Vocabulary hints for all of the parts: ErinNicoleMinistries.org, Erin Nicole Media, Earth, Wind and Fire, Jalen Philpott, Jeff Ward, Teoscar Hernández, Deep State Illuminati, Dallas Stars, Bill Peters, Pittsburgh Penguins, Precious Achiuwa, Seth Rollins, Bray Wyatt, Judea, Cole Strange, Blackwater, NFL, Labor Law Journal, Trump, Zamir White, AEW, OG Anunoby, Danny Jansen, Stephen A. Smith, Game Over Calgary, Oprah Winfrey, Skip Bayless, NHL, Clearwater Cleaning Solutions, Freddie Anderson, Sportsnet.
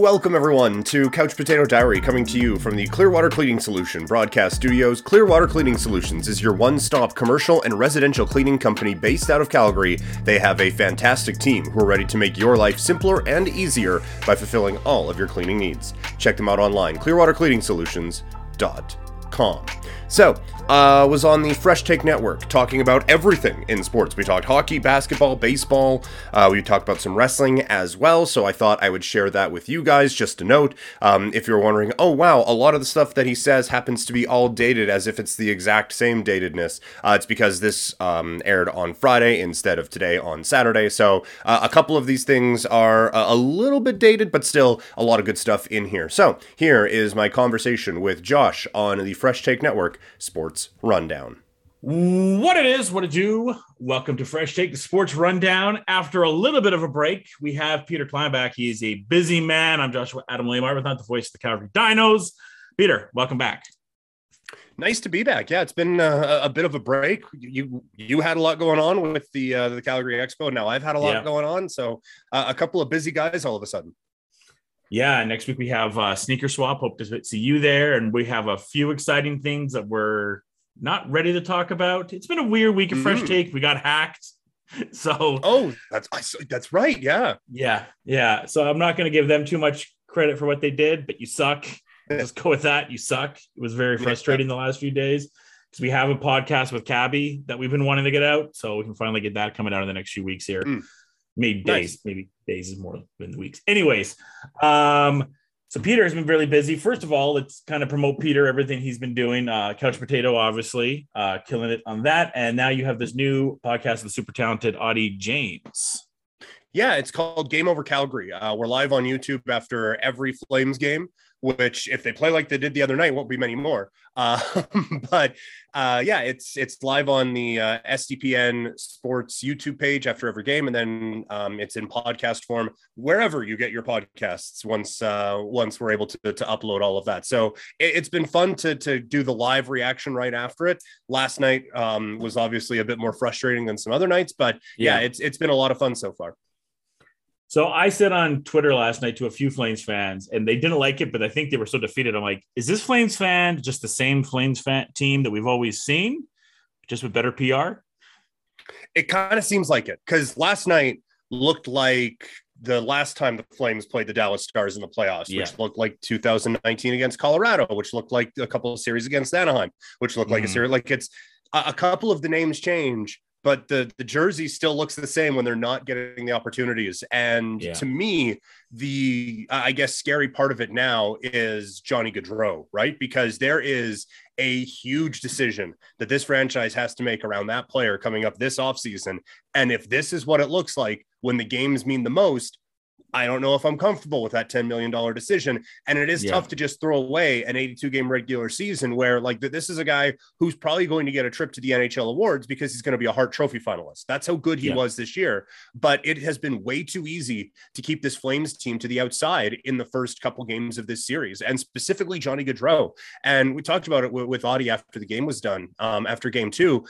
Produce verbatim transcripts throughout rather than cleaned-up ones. Welcome, everyone, to Couch Potato Diary, coming to you from the Clearwater Cleaning Solution broadcast studios. Clearwater Cleaning Solutions is your one-stop commercial and residential cleaning company based out of Calgary. They have a fantastic team who are ready to make your life simpler and easier by fulfilling all of your cleaning needs. Check them out online, clearwater cleaning solutions dot com. So, I uh, was on the Fresh Take Network talking about everything in sports. We talked hockey, basketball, baseball. Uh, we talked about some wrestling as well, so I thought I would share that with you guys. Just a note, um, if you're wondering, oh wow, a lot of the stuff that he says happens to be all dated as if it's the exact same datedness. Uh, it's because this um, aired on Friday instead of today on Saturday, so uh, a couple of these things are a little bit dated, but still a lot of good stuff in here. So, here is my conversation with Josh on the Fresh Take Network Sports Rundown. What it is, what it do. Welcome to Fresh Take, the Sports Rundown. After a little bit of a break, we have Peter Klein back. He is a busy man. I'm Joshua Adam William-Arbuth, without the voice of the Calgary Dinos. Peter, welcome back. Nice to be back. Yeah, it's been uh, a bit of a break. You you had a lot going on with the uh, the Calgary Expo. Now I've had a lot yeah. going on. So uh, a couple of busy guys all of a sudden. Yeah, next week we have uh, Sneaker Swap. Hope to see you there. And we have a few exciting things that we're not ready to talk about. It's been a weird week of mm. Fresh Take. We got hacked. So Oh, that's that's right. Yeah. Yeah. Yeah. So I'm not going to give them too much credit for what they did, but you suck. Let's go with that. You suck. It was very frustrating the last few days because we have a podcast with Cabby that we've been wanting to get out. So we can finally get that coming out in the next few weeks here. Mm. Maybe days, nice. maybe days is more than weeks. Anyways, um, so Peter has been really busy. First of all, let's kind of promote Peter, everything he's been doing. Uh, Couch Potato, obviously, uh, killing it on that. And now you have this new podcast with super talented Audie James. Yeah, it's called Game Over Calgary. Uh, we're live on YouTube after every Flames game, which if they play like they did the other night, won't be many more. Uh, but uh, yeah, it's it's live on the uh, S D P N Sports YouTube page after every game, and then um, it's in podcast form wherever you get your podcasts. Once uh, once we're able to to upload all of that, so it, it's been fun to to do the live reaction right after it. Last night um, was obviously a bit more frustrating than some other nights, but yeah, yeah it's it's been a lot of fun so far. So I said on Twitter last night to a few Flames fans, and they didn't like it, but I think they were so defeated. I'm like, is this Flames fan just the same Flames fan team that we've always seen, just with better P R? It kind of seems like it, because last night looked like the last time the Flames played the Dallas Stars in the playoffs, yeah. which looked like two thousand nineteen against Colorado, which looked like a couple of series against Anaheim, which looked like mm. a series. Like it's a, a couple of the names change, but the, the jersey still looks the same when they're not getting the opportunities. And yeah. to me, the, I guess, scary part of it now is Johnny Gaudreau, right? Because there is a huge decision that this franchise has to make around that player coming up this offseason. And if this is what it looks like when the games mean the most, I don't know if I'm comfortable with that ten million dollars decision. And it is yeah. tough to just throw away an eighty-two game regular season where, like, this is a guy who's probably going to get a trip to the N H L awards because he's going to be a Hart Trophy finalist. That's how good he yeah. was this year. But it has been way too easy to keep this Flames team to the outside in the first couple games of this series, and specifically Johnny Gaudreau. And we talked about it w- with Audie after the game was done, um, after game two.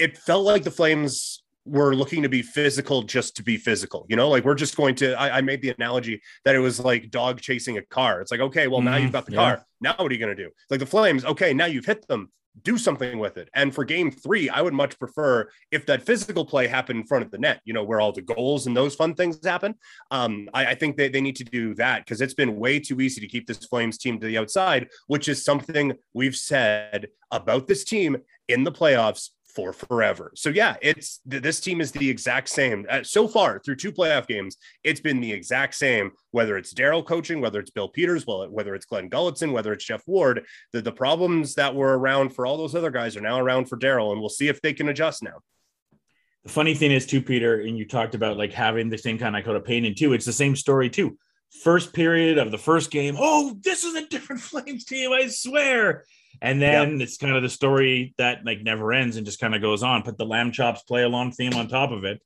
It felt like the Flames we're looking to be physical just to be physical, you know, like we're just going to, I, I made the analogy that it was like dog chasing a car. It's like, okay, well mm-hmm. now you've got the yeah. car. Now what are you going to do? It's like the Flames. Okay. Now you've hit them, do something with it. And for game three, I would much prefer if that physical play happened in front of the net, you know, where all the goals and those fun things happen. Um, I, I think they, they need to do that because it's been way too easy to keep this Flames team to the outside, which is something we've said about this team in the playoffs for forever. So yeah, it's th- this team is the exact same uh, so far through two playoff games. It's been the exact same, whether it's Daryl coaching, whether it's Bill Peters, well, whether it's Glenn Gulletson, whether it's Jeff Ward, the, the problems that were around for all those other guys are now around for Daryl, and we'll see if they can adjust now. The funny thing is too, Peter, and you talked about like having the same kind of coat of paint in too. It's the same story too. First period of the first game. Oh, this is a different Flames team. I swear. And then yep. it's kind of the story that like never ends and just kind of goes on. Put the lamb chops play along theme on top of it,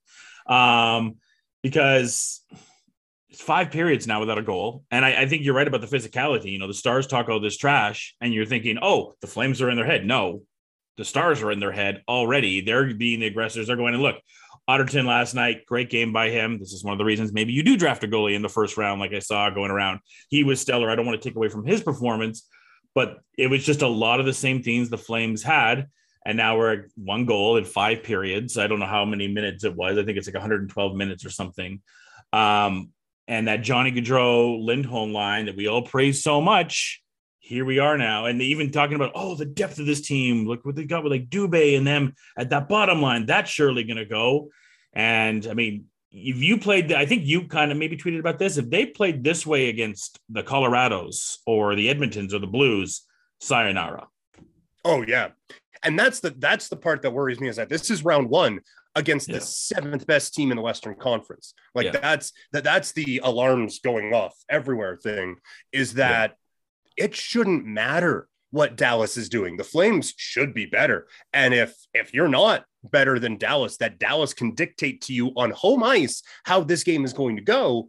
um, because it's five periods now without a goal. And I, I think you're right about the physicality. You know, the Stars talk all this trash, and you're thinking, oh, the Flames are in their head. No, the Stars are in their head already. They're being the aggressors. They're going to look. Otterton last night, great game by him. This is one of the reasons maybe you do draft a goalie in the first round, like I saw going around. He was stellar. I don't want to take away from his performance, but it was just a lot of the same things the Flames had. And now we're at one goal in five periods. I don't know how many minutes it was. I think it's like one hundred twelve minutes or something. Um, and that Johnny Gaudreau Lindholm line that we all praise so much, here we are now. And even talking about, oh, the depth of this team. Look what they got with like Dubé and them at that bottom line. That's surely going to go. And I mean, if you played, I think you kind of maybe tweeted about this. If they played this way against the Colorados or the Edmontons or the Blues, sayonara. Oh, yeah. And that's the that's the part that worries me, is that this is round one against yeah. the seventh best team in the Western Conference. Like yeah. that's that that's the alarms going off everywhere thing, is that yeah. it shouldn't matter what Dallas is doing. The Flames should be better. And if if you're not better than Dallas, that Dallas can dictate to you on home ice how this game is going to go.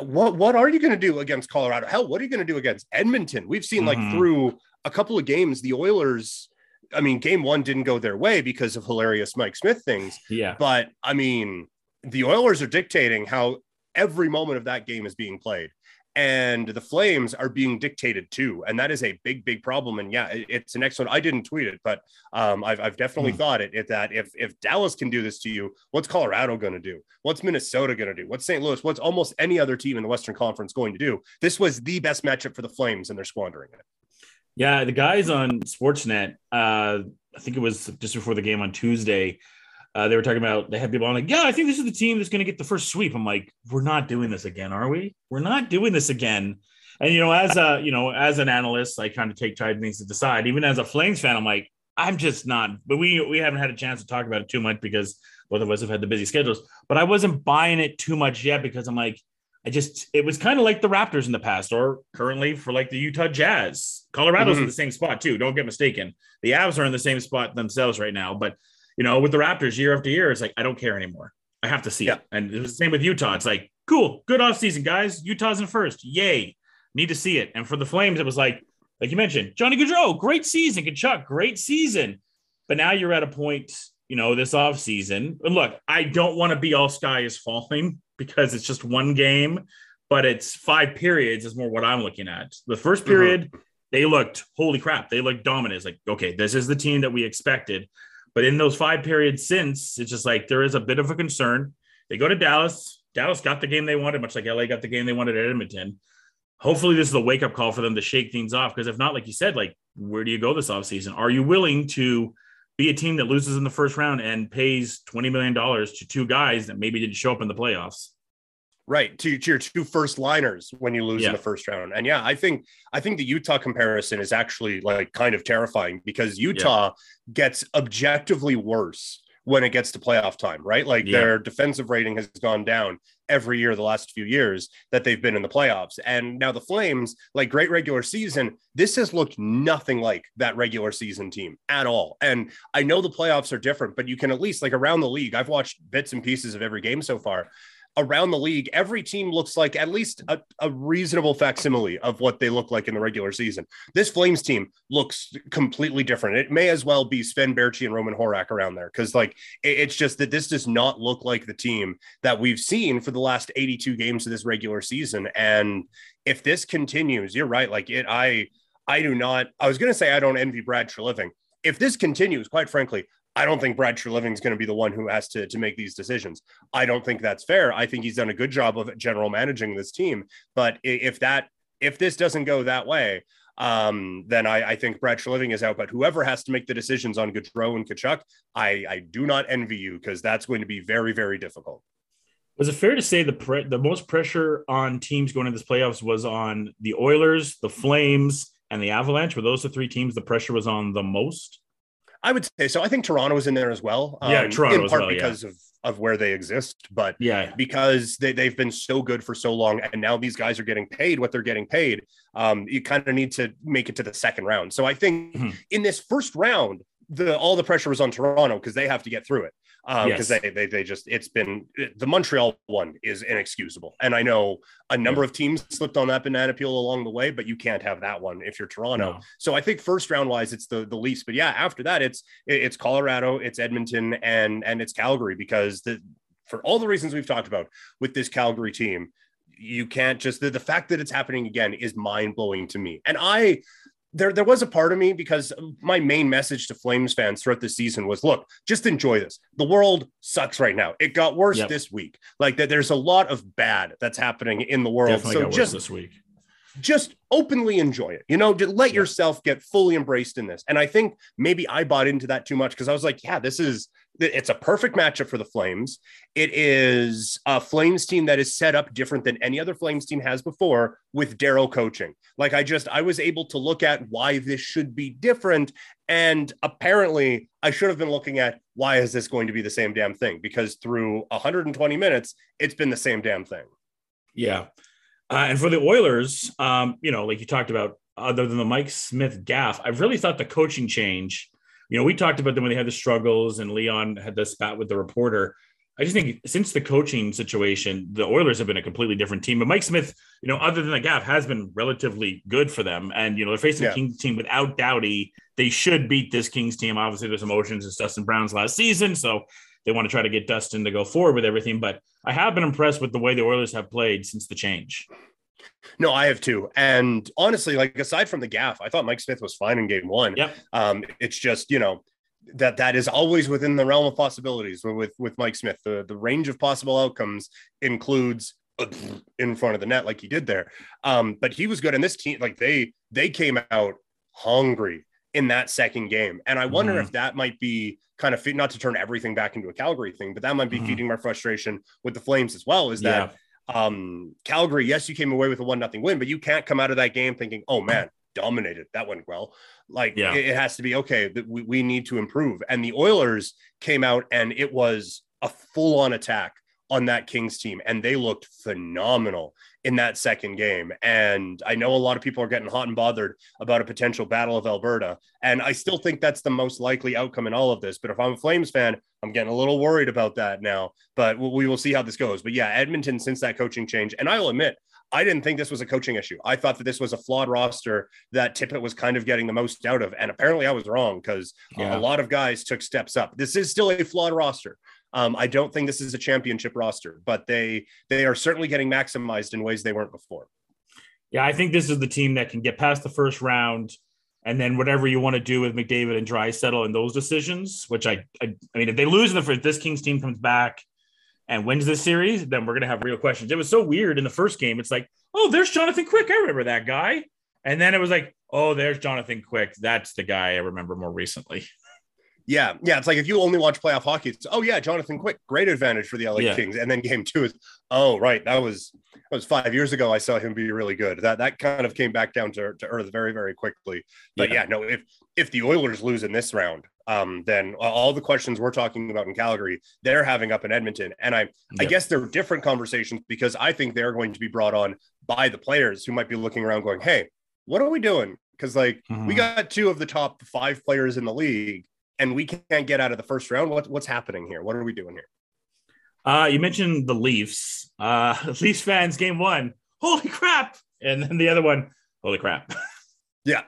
What what are you going to do against Colorado? Hell, what are you going to do against Edmonton? We've seen mm-hmm. like through a couple of games, the Oilers, I mean, game one didn't go their way because of hilarious Mike Smith things. Yeah. But I mean, the Oilers are dictating how every moment of that game is being played, and the Flames are being dictated to. And that is a big, big problem. And yeah, it's an excellent, I didn't tweet it, but um, I've, I've definitely mm. thought it, it that if, if Dallas can do this to you, what's Colorado going to do? What's Minnesota going to do? What's Saint Louis? What's almost any other team in the Western Conference going to do? This was the best matchup for the Flames, and they're squandering it. Yeah, the guys on Sportsnet, uh, I think it was just before the game on Tuesday, uh, they were talking about, they had people on like, yeah, I think this is the team that's going to get the first sweep. I'm like, we're not doing this again, are we? We're not doing this again. And, you know, as a, you know, as an analyst, I kind of take time things to decide. Even as a Flames fan, I'm like, I'm just not. But we we haven't had a chance to talk about it too much because both of us have had the busy schedules. But I wasn't buying it too much yet because I'm like, I just, it was kind of like the Raptors in the past, or currently for like the Utah Jazz. Colorado's mm-hmm. in the same spot too. Don't get mistaken. The Avs are in the same spot themselves right now. But, you know, with the Raptors year after year, it's like, I don't care anymore. I have to see yeah. it. And it was the same with Utah. It's like, cool, good offseason, guys. Utah's in first. Yay. Need to see it. And for the Flames, it was like, like you mentioned, Johnny Gaudreau, great season. Kachuk, great season. But now you're at a point, you know, this offseason. And look, I don't want to be all sky is falling, because it's just one game, but it's five periods is more what I'm looking at. The first period, mm-hmm. they looked, holy crap, they looked dominant. It's like, okay, this is the team that we expected. But in those five periods since, it's just like there is a bit of a concern. They go to Dallas. Dallas got the game they wanted, much like L A got the game they wanted at Edmonton. Hopefully this is the wake-up call for them to shake things off, because if not, like you said, like, where do you go this offseason? Are you willing to be a team that loses in the first round and pays twenty million dollars to two guys that maybe didn't show up in the playoffs? Right. To, to your two first liners when you lose yeah. in the first round. And yeah, I think, I think the Utah comparison is actually like kind of terrifying, because Utah yeah. gets objectively worse when it gets to playoff time, right? Like yeah. their defensive rating has gone down every year the last few years that they've been in the playoffs. And now the Flames, like, great regular season, this has looked nothing like that regular season team at all. And I know the playoffs are different, but you can at least, like, around the league, I've watched bits and pieces of every game so far. Around the league, every team looks like at least a, a reasonable facsimile of what they look like in the regular season. This Flames team looks completely different. It may as well be Sven Berchi and Roman Horak around there, because, like, it, it's just that this does not look like the team that we've seen for the last eighty-two games of this regular season. And if this continues, you're right. Like it, I, I do not. I was going to say I don't envy Brad Treliving. If this continues, quite frankly, I don't think Brad Treliving is going to be the one who has to, to make these decisions. I don't think that's fair. I think he's done a good job of general managing this team. But if that, if this doesn't go that way, um, then I, I think Brad Treliving is out. But whoever has to make the decisions on Gaudreau and Kachuk, I, I do not envy you, because that's going to be very, very difficult. Was it fair to say the pre- the most pressure on teams going into this playoffs was on the Oilers, the Flames, and the Avalanche? Were those the three teams the pressure was on the most? I would say so. I think Toronto was in there as well. Um, yeah, Toronto in part well, because yeah. of, of where they exist, but yeah, because they, they've been so good for so long, and now these guys are getting paid what they're getting paid. Um, you kind of need to make it to the second round. So I think mm-hmm. in this first round, the all the pressure was on Toronto because they have to get through it. Um, because yes. they, they they just it's been the Montreal one is inexcusable. And I know a number of teams slipped on that banana peel along the way, but you can't have that one if you're Toronto. No. So I think first round wise, it's the, the Leafs. But yeah, after that, it's it's Colorado, it's Edmonton, and and it's Calgary, because the for all the reasons we've talked about with this Calgary team, you can't just the, the fact that it's happening again is mind blowing to me. And I There there was a part of me, because my main message to Flames fans throughout the season was, look, just enjoy this. The world sucks right now. It got worse yep. this week. Like that, there's a lot of bad that's happening in the world. Definitely so just this week, just openly enjoy it. You know, just let yep. yourself get fully embraced in this. And I think maybe I bought into that too much, because I was like, yeah, this is it's a perfect matchup for the Flames. It is a Flames team that is set up different than any other Flames team has before with Daryl coaching. Like I just, I was able to look at why this should be different. And apparently I should have been looking at why is this going to be the same damn thing? Because through one hundred twenty minutes, it's been the same damn thing. Yeah. Uh, and for the Oilers, um, you know, like you talked about, other than the Mike Smith gaffe, I really thought the coaching change, you know, we talked about them when they had the struggles and Leon had the spat with the reporter. I just think since the coaching situation, the Oilers have been a completely different team. But Mike Smith, you know, other than the gaffe, has been relatively good for them. And, you know, they're facing yeah. the Kings team without Doughty. They should beat this Kings team. Obviously, there's emotions. It's Dustin Brown's last season, so they want to try to get Dustin to go forward with everything. But I have been impressed with the way the Oilers have played since the change. No, I have too. And honestly, like aside from the gaffe, I thought Mike Smith was fine in game one. Yep. Um, it's just, you know, that that is always within the realm of possibilities with with Mike Smith. The, the range of possible outcomes includes in front of the net like he did there. Um, but he was good. And this team, like they they came out hungry in that second game. And I wonder mm-hmm. if that might be kind of, not to turn everything back into a Calgary thing, but that might be mm-hmm. feeding my frustration with the Flames as well, is that yeah. um, Calgary, yes, you came away with a one nothing win, but you can't come out of that game thinking, oh man, dominated. That went well. Like yeah. it, it has to be, okay, we, we need to improve. And the Oilers came out and it was a full on attack on that Kings team. And they looked phenomenal in that second game. And I know a lot of people are getting hot and bothered about a potential battle of Alberta. And I still think that's the most likely outcome in all of this. But if I'm a Flames fan, I'm getting a little worried about that now, but we will see how this goes. But yeah, Edmonton, since that coaching change, and I'll admit, I didn't think this was a coaching issue. I thought that this was a flawed roster that Tippett was kind of getting the most out of. And apparently I was wrong, because yeah. a lot of guys took steps up. This is still a flawed roster. Um, I don't think this is a championship roster, but they they are certainly getting maximized in ways they weren't before. Yeah, I think this is the team that can get past the first round, and then whatever you want to do with McDavid and Draisaitl and those decisions, which I, I, I mean, if they lose in the first, this Kings team comes back and wins this series, then we're going to have real questions. It was so weird in the first game. It's like, oh, there's Jonathan Quick. I remember that guy. And then it was like, oh, there's Jonathan Quick. That's the guy I remember more recently. Yeah, yeah. It's like if you only watch playoff hockey, it's, oh, yeah, Jonathan Quick, great advantage for the L A yeah. Kings. And then game two is, oh, right, that was that was five years ago. I saw him be really good. That that kind of came back down to, to earth very, very quickly. But, yeah. yeah, no, if if the Oilers lose in this round, um, then all the questions we're talking about in Calgary, they're having up in Edmonton. And I, yeah. I guess they're different conversations, because I think they're going to be brought on by the players who might be looking around going, hey, what are we doing? Because, like, mm-hmm. we got two of the top five players in the league, and we can't get out of the first round. What, what's happening here? What are we doing here? Uh, you mentioned the Leafs. Uh, Leafs fans, game one, holy crap. And then the other one, holy crap. yeah.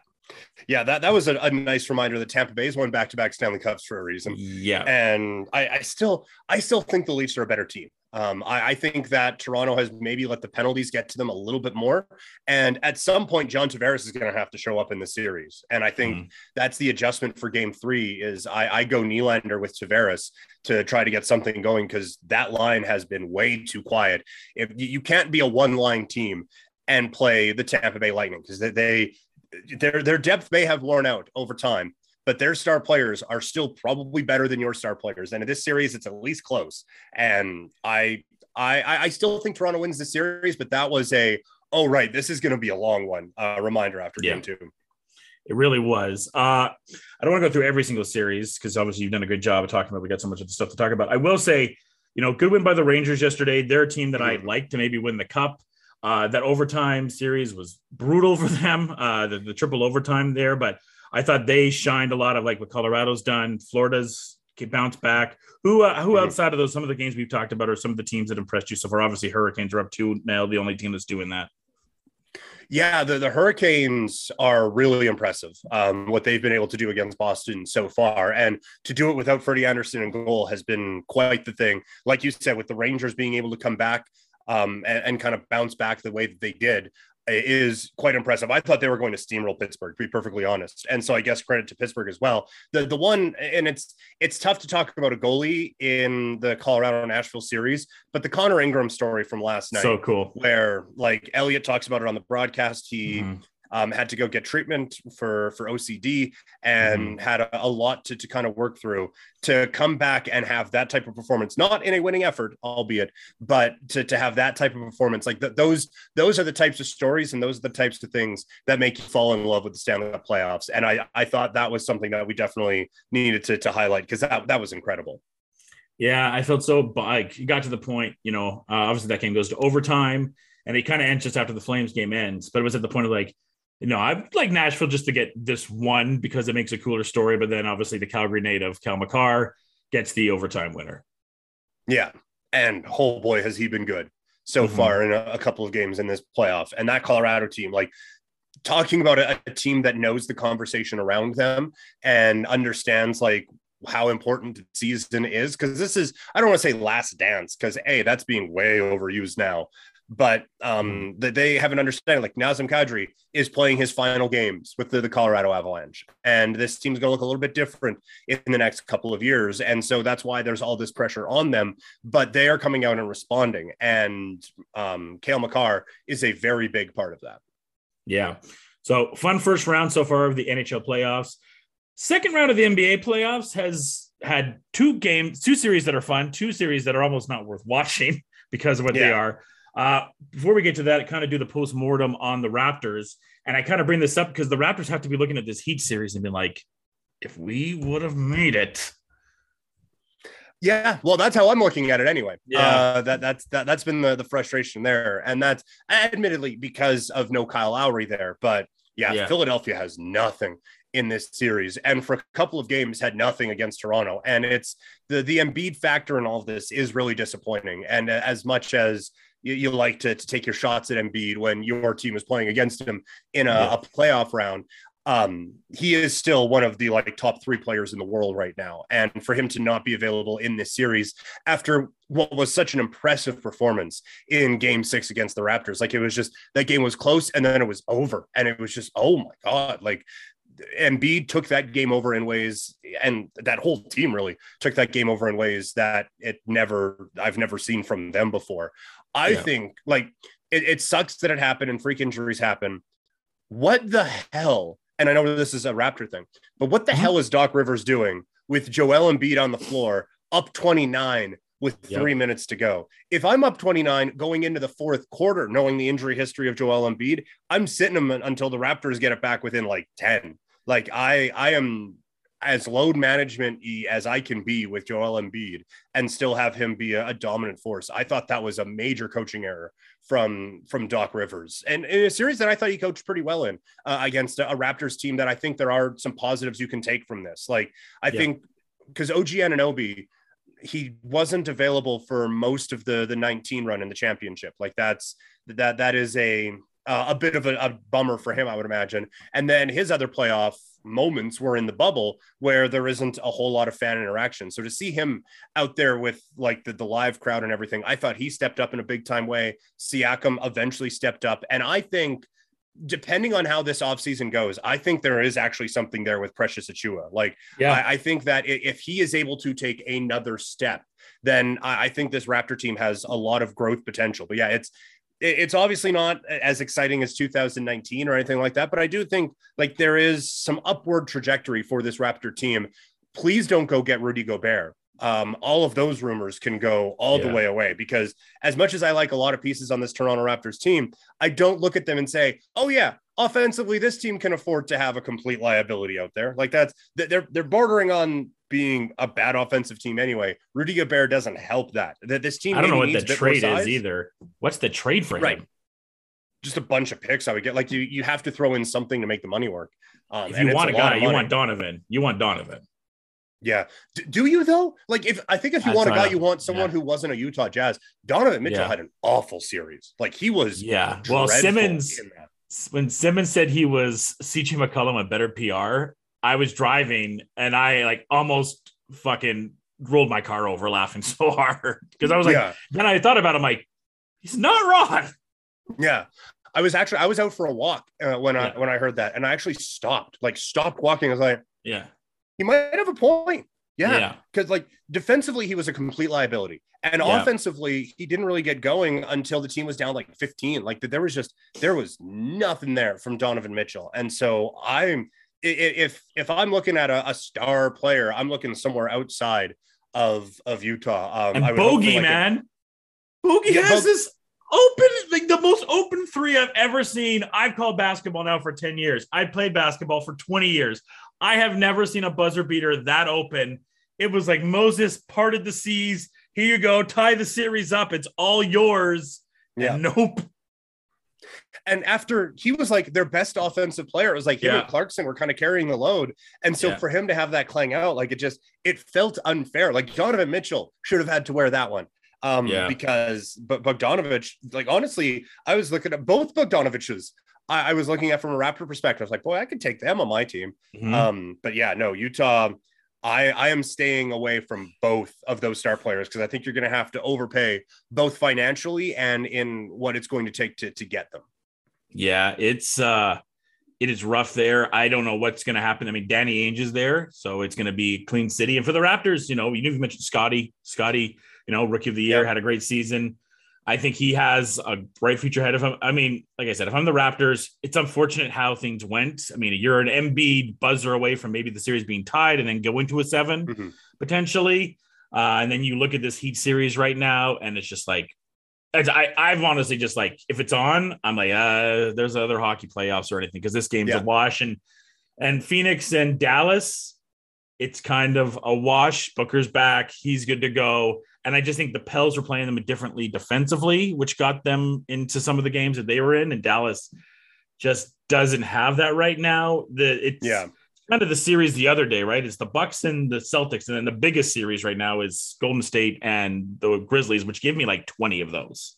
Yeah, that, that was a, a nice reminder that Tampa Bay's won back-to-back Stanley Cups for a reason. Yeah. And I, I still I still think the Leafs are a better team. Um, I, I think that Toronto has maybe let the penalties get to them a little bit more. And at some point, John Tavares is going to have to show up in the series. And I think mm-hmm. that's the adjustment for game three is I, I go Nylander with Tavares to try to get something going, because that line has been way too quiet. If you can't be a one-line team and play the Tampa Bay Lightning, because they, they – Their their depth may have worn out over time, but their star players are still probably better than your star players. And in this series, it's at least close. And I I I still think Toronto wins the series, but that was a oh right, this is going to be a long one. Uh, reminder after game yeah. two. It really was. Uh, I don't want to go through every single series, because obviously you've done a good job of talking about. We got so much of the stuff to talk about. I will say, you know, good win by the Rangers yesterday. They're a team that mm-hmm. I'd like to maybe win the Cup. Uh, that overtime series was brutal for them, uh, the, the triple overtime there. But I thought they shined a lot of like what Colorado's done. Florida's bounced back. Who uh, who outside of those, some of the games we've talked about, are some of the teams that impressed you so far? Obviously, Hurricanes are up two now, the only team that's doing that. Yeah, the, the Hurricanes are really impressive, um, what they've been able to do against Boston so far. And to do it without Freddie Anderson in goal has been quite the thing. Like you said, with the Rangers being able to come back um, and, and kind of bounce back the way that they did, is quite impressive. I thought they were going to steamroll Pittsburgh, to be perfectly honest. And so I guess credit to Pittsburgh as well. The the one, and it's it's tough to talk about a goalie in the Colorado-Nashville series, but the Connor Ingram story from last night. So cool. Where, like, Elliot talks about it on the broadcast. He mm-hmm. um, had to go get treatment for, for O C D and mm-hmm. had a, a lot to, to kind of work through. To come back and have that type of performance, not in a winning effort, albeit, but to, to have that type of performance, like th- those, those are the types of stories and those are the types of things that make you fall in love with the Stanley Cup playoffs. And I, I thought that was something that we definitely needed to, to highlight, because that, that was incredible. Yeah, I felt so like you got to the point, you know, uh, obviously that game goes to overtime and it kind of ends just after the Flames game ends, but it was at the point of like, no, I like Nashville just to get this one because it makes a cooler story. But then obviously the Calgary native Cal McCarr gets the overtime winner. Yeah. And oh boy, has he been good so mm-hmm. far in a, a couple of games in this playoff. And that Colorado team, like talking about a, a team that knows the conversation around them and understands like how important the season is. Cause this is, I don't want to say last dance, cause hey, that's being way overused now. But um, that they have an understanding, like Nazem Kadri is playing his final games with the, the Colorado Avalanche. And this team's going to look a little bit different in the next couple of years. And so that's why there's all this pressure on them, but they are coming out and responding. And um, Cale Makar is a very big part of that. Yeah. So fun first round so far of the N H L playoffs. Second round of the N B A playoffs has had two games, two series that are fun, two series that are almost not worth watching because of what yeah. they are. Uh, before we get to that, I kind of do the post-mortem on the Raptors. And I kind of bring this up because the Raptors have to be looking at this Heat series and be like, if we would have made it. Yeah, well, that's how I'm looking at it anyway. Yeah. Uh, that, that's, that, that's been the, the frustration there. And that's admittedly because of no Kyle Lowry there. But yeah, yeah, Philadelphia has nothing in this series, and for a couple of games had nothing against Toronto. And it's the, the Embiid factor in all of this is really disappointing. And as much as You, you like to, to take your shots at Embiid when your team is playing against him in a, yeah. a playoff round. Um, he is still one of the like top three players in the world right now. And for him to not be available in this series after what was such an impressive performance in game six against the Raptors, like it was just, that game was close and then it was over. And it was just, oh my God, like Embiid took that game over in ways, and that whole team really took that game over in ways that it never, I've never seen from them before. I yeah. think like it, it sucks that it happened and freak injuries happen. What the hell? And I know this is a Raptor thing, but what the mm-hmm. hell is Doc Rivers doing with Joel Embiid on the floor up twenty-nine with yep. three minutes to go? If I'm up twenty-nine going into the fourth quarter, knowing the injury history of Joel Embiid, I'm sitting him until the Raptors get it back within like ten. Like I, I am as load management as I can be with Joel Embiid and still have him be a, a dominant force. I thought that was a major coaching error from, from Doc Rivers, and in a series that I thought he coached pretty well in uh, against a, a Raptors team that I think there are some positives you can take from this. Like I yeah. think because O G Anunoby, he wasn't available for most of the, the nineteen run in the championship. Like that's, that, that is a, uh, a bit of a, a bummer for him, I would imagine. And then his other playoff moments were in the bubble where there isn't a whole lot of fan interaction. So to see him out there with like the, the live crowd and everything, I thought he stepped up in a big time way. Siakam eventually stepped up. And I think depending on how this offseason goes, I think there is actually something there with Precious Achiuwa. Like, yeah. I, I think that if he is able to take another step, then I, I think this Raptor team has a lot of growth potential. But yeah, it's, it's obviously not as exciting as two thousand nineteen or anything like that, but I do think like there is some upward trajectory for this Raptor team. Please don't go get Rudy Gobert. Um, all of those rumors can go all yeah. the way away, because as much as I like a lot of pieces on this Toronto Raptors team, I don't look at them and say, oh yeah, offensively, this team can afford to have a complete liability out there. Like that's, they're, they're bordering on being a bad offensive team anyway. Rudy Gobert doesn't help that. That this team, I don't know what the trade is either. What's the trade for him? Right. just a bunch of picks I would get. Like you, you have to throw in something to make the money work. Um, if you want a guy, you want Donovan. You want Donovan. Yeah. D- do you though? Like if I think if you That's want a guy, you want someone yeah. who wasn't a Utah Jazz. Donovan Mitchell yeah. had an awful series. Like he was. Yeah. Well, Simmons, when Simmons said he was C J McCollum a better P R, I was driving and I like almost fucking rolled my car over laughing so hard because I was like, yeah. then I thought about it. I'm like, he's not wrong. Yeah. I was actually, I was out for a walk uh, when yeah. I, when I heard that and I actually stopped, like stopped walking. I was like, yeah, he might have a point. Yeah. Because yeah. like defensively, he was a complete liability. And yeah. offensively, he didn't really get going until the team was down like fifteen. Like there was just, there was nothing there from Donovan Mitchell. And so I'm, if, if I'm looking at a, a star player, I'm looking somewhere outside of, of Utah. Um, and I would Bogey, like man. A, Bogey yeah, has Bo- this. Open, like the most open three I've ever seen. I've called basketball now for ten years. I played basketball for twenty years. I have never seen a buzzer beater that open. It was like Moses parted the seas. Here you go. Tie the series up. It's all yours. Yeah. And nope. And after he was like their best offensive player, it was like him yeah. and Clarkson were kind of carrying the load. And so yeah. for him to have that clang out, like it just, it felt unfair. Like Donovan Mitchell should have had to wear that one. Um, yeah. because but Bogdanovich, like, honestly, I was looking at both Bogdanoviches. I, I was looking at from a Raptor perspective. I was like, boy, I could take them on my team. Mm-hmm. Um, but yeah, no, Utah, I, I am staying away from both of those star players because I think you're going to have to overpay both financially and in what it's going to take to, to get them. Yeah, it's uh, it is rough there. I don't know what's going to happen. I mean, Danny Ainge is there, so it's going to be clean city. And for the Raptors, you know, you mentioned Scotty, Scotty. You know, rookie of the year, yeah. had a great season. I think he has a bright future ahead of him. I mean, like I said, if I'm the Raptors, it's unfortunate how things went. I mean, you're an Embiid buzzer away from maybe the series being tied and then go into a seven mm-hmm. potentially. Uh, and then you look at this Heat series right now, and it's just like, it's, I, I've honestly just like, if it's on, I'm like, uh, there's other hockey playoffs or anything because this game's yeah. a wash. And, and Phoenix and Dallas, it's kind of a wash. Booker's back. He's good to go. And I just think the Pels were playing them differently defensively, which got them into some of the games that they were in. And Dallas just doesn't have that right now. The It's yeah. kind of the series the other day, right? It's the Bucks and the Celtics. And then the biggest series right now is Golden State and the Grizzlies, which give me like twenty of those.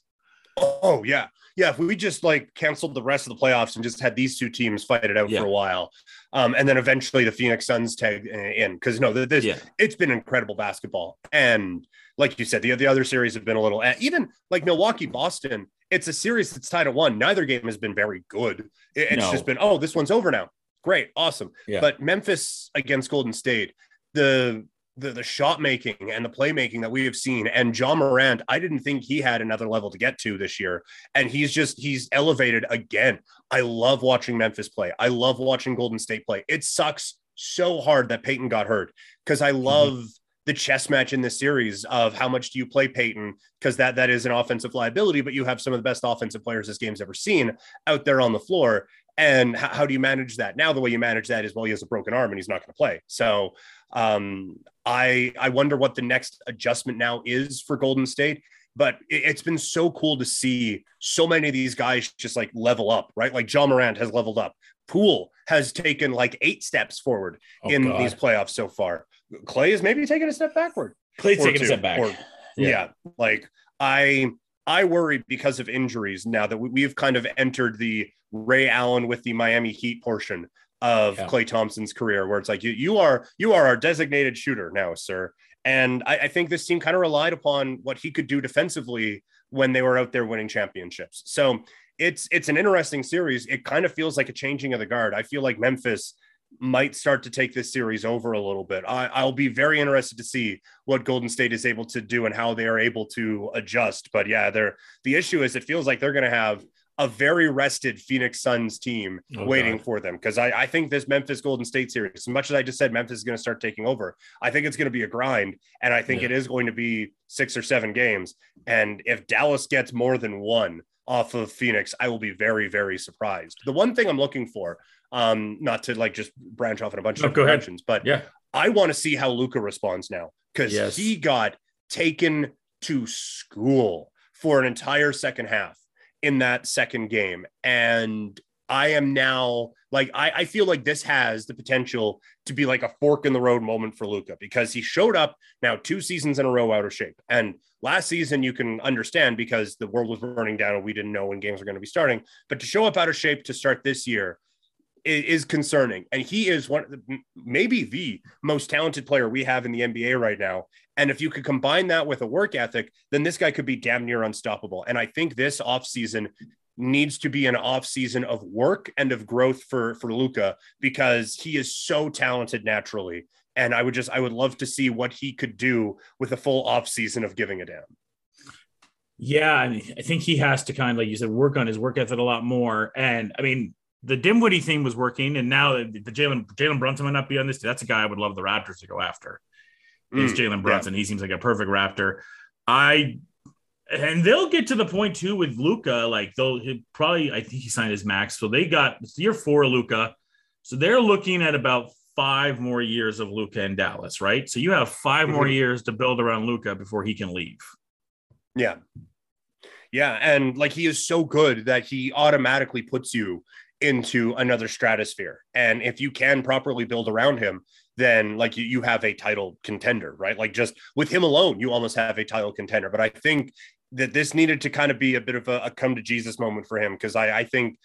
Oh, yeah. Yeah, if we just like canceled the rest of the playoffs and just had these two teams fight it out yeah. for a while, um, and then eventually the Phoenix Suns tag in because no, this yeah. it's been incredible basketball, and like you said, the the other series have been a little even like Milwaukee Boston. It's a series that's tied at one. Neither game has been very good. It's no. just been oh, this one's over now. Great, awesome. Yeah. But Memphis against Golden State, the. The, the shot making and the playmaking that we have seen, and John Morant, I didn't think he had another level to get to this year. And he's just, he's elevated again. I love watching Memphis play. I love watching Golden State play. It sucks so hard that Peyton got hurt because I love mm-hmm. the chess match in this series of how much do you play Peyton? Because that, that is an offensive liability, but you have some of the best offensive players this game's ever seen out there on the floor. And how, how do you manage that? Now, the way you manage that is, well, he has a broken arm and he's not going to play. So, um, I I wonder what the next adjustment now is for Golden State, but it, it's been so cool to see so many of these guys just like level up, right? Like Ja Morant has leveled up. Poole has taken like eight steps forward oh, in God. these playoffs so far. Clay is maybe taking a step backward. Clay's taking two, a step back. Or, yeah. yeah. Like I, I worry because of injuries now that we, we've kind of entered the Ray Allen with the Miami Heat portion of yeah. Klay Thompson's career, where it's like, you, you are, you are our designated shooter now, sir. And I, I think this team kind of relied upon what he could do defensively when they were out there winning championships. So it's, it's an interesting series. It kind of feels like a changing of the guard. I feel like Memphis might start to take this series over a little bit. I, I'll be very interested to see what Golden State is able to do and how they are able to adjust. But yeah, they're, the issue is it feels like they're going to have a very rested Phoenix Suns team oh, waiting God. for them. Because I, I think this Memphis Golden State series, as much as I just said, Memphis is going to start taking over. I think it's going to be a grind. And I think yeah. it is going to be six or seven games. And if Dallas gets more than one off of Phoenix, I will be very, very surprised. The one thing I'm looking for, um, not to like just branch off in a bunch no, of directions, but yeah. I want to see how Luka responds now. Because yes. he got taken to school for an entire second half. in that second game. And I am now like, I, I feel like this has the potential to be like a fork in the road moment for Luka, because he showed up now two seasons in a row out of shape. And last season, you can understand because the world was burning down and we didn't know when games were going to be starting, but to show up out of shape to start this year is concerning. And he is one of the, maybe the most talented player we have in the N B A right now. And if you could combine that with a work ethic, then this guy could be damn near unstoppable. And I think this offseason needs to be an offseason of work and of growth for, for Luka, because he is so talented naturally. And I would just, I would love to see what he could do with a full offseason of giving a damn. Yeah. I mean, I think he has to kind of, like you said, work on his work ethic a lot more. And I mean, the Dinwiddie thing was working, and now the Jalen Jalen Brunson might not be on this. That's a guy I would love the Raptors to go after. It's mm, Jalen Brunson. Yeah. He seems like a perfect Raptor. I and they'll get to the point too with Luka. Like they'll probably, I think he signed his max, so they got it's year four Luka. So they're looking at about five more years of Luka in Dallas, right? So you have five mm-hmm. more years to build around Luka before he can leave. Yeah, yeah, and like he is so good that he automatically puts you into another stratosphere. And if you can properly build around him, then like you, you have a title contender, right? Like just with him alone, you almost have a title contender. But I think that this needed to kind of be a bit of a, a come to Jesus moment for him. Cause I, I think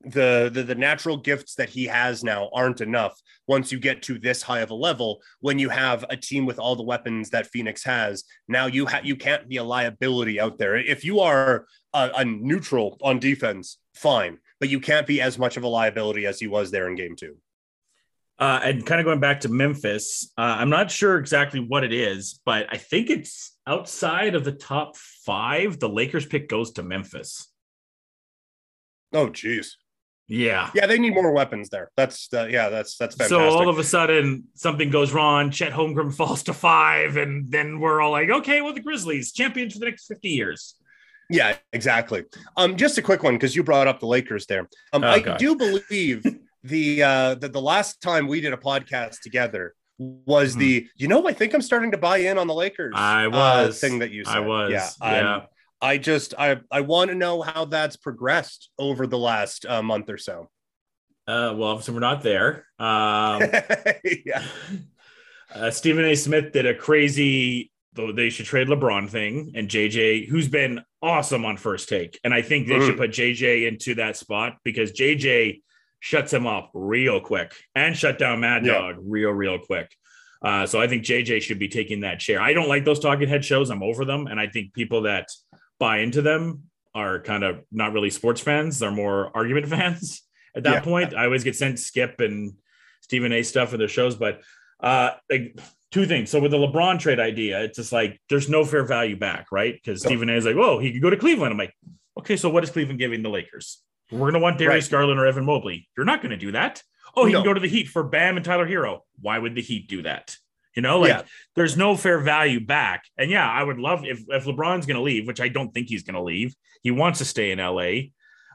the, the, the natural gifts that he has now aren't enough. Once you get to this high of a level, when you have a team with all the weapons that Phoenix has now, you ha- you can't be a liability out there. If you are a, a neutral on defense, fine. But you can't be as much of a liability as he was there in game two. Uh, and kind of going back to Memphis, uh, I'm not sure exactly what it is, but I think it's outside of the top five, the Lakers pick goes to Memphis. Oh, geez. Yeah. Yeah. They need more weapons there. That's the, yeah, that's, that's fantastic. So all of a sudden something goes wrong. Chet Holmgren falls to five. And then we're all like, okay, well, the Grizzlies champions for the next fifty years. Yeah, exactly. Um, just a quick one, because you brought up the Lakers there. Um, oh, I God. do believe the uh, that the last time we did a podcast together was mm-hmm. the, you know, I think I'm starting to buy in on the Lakers. I was. Uh, thing that you said. I was. Yeah. yeah. I, I just, I, I want to know how that's progressed over the last uh, month or so. Uh, well, obviously we're not there. Um, yeah. Uh, Stephen A. Smith did a crazy... though they should trade LeBron thing, and J J, who's been awesome on First Take. And I think they mm. should put J J into that spot, because J J shuts him up real quick and shut down Mad yeah. Dog real, real quick. Uh, so I think J J should be taking that chair. I don't like those talking head shows. I'm over them. And I think people that buy into them are kind of not really sports fans. They're more argument fans at that yeah. point. I always get sent Skip and Stephen A stuff in their shows, but uh, like, two things. So with the LeBron trade idea, it's just like, there's no fair value back, right? Because Stephen A is like, whoa, he could go to Cleveland. I'm like, okay, so what is Cleveland giving the Lakers? We're going to want Darius right. Garland or Evan Mobley. You're not going to do that. Oh, he no. can go to the Heat for Bam and Tyler Hero. Why would the Heat do that? You know, like yeah. there's no fair value back. And yeah, I would love if, if LeBron's going to leave, which I don't think he's going to leave. He wants to stay in L A.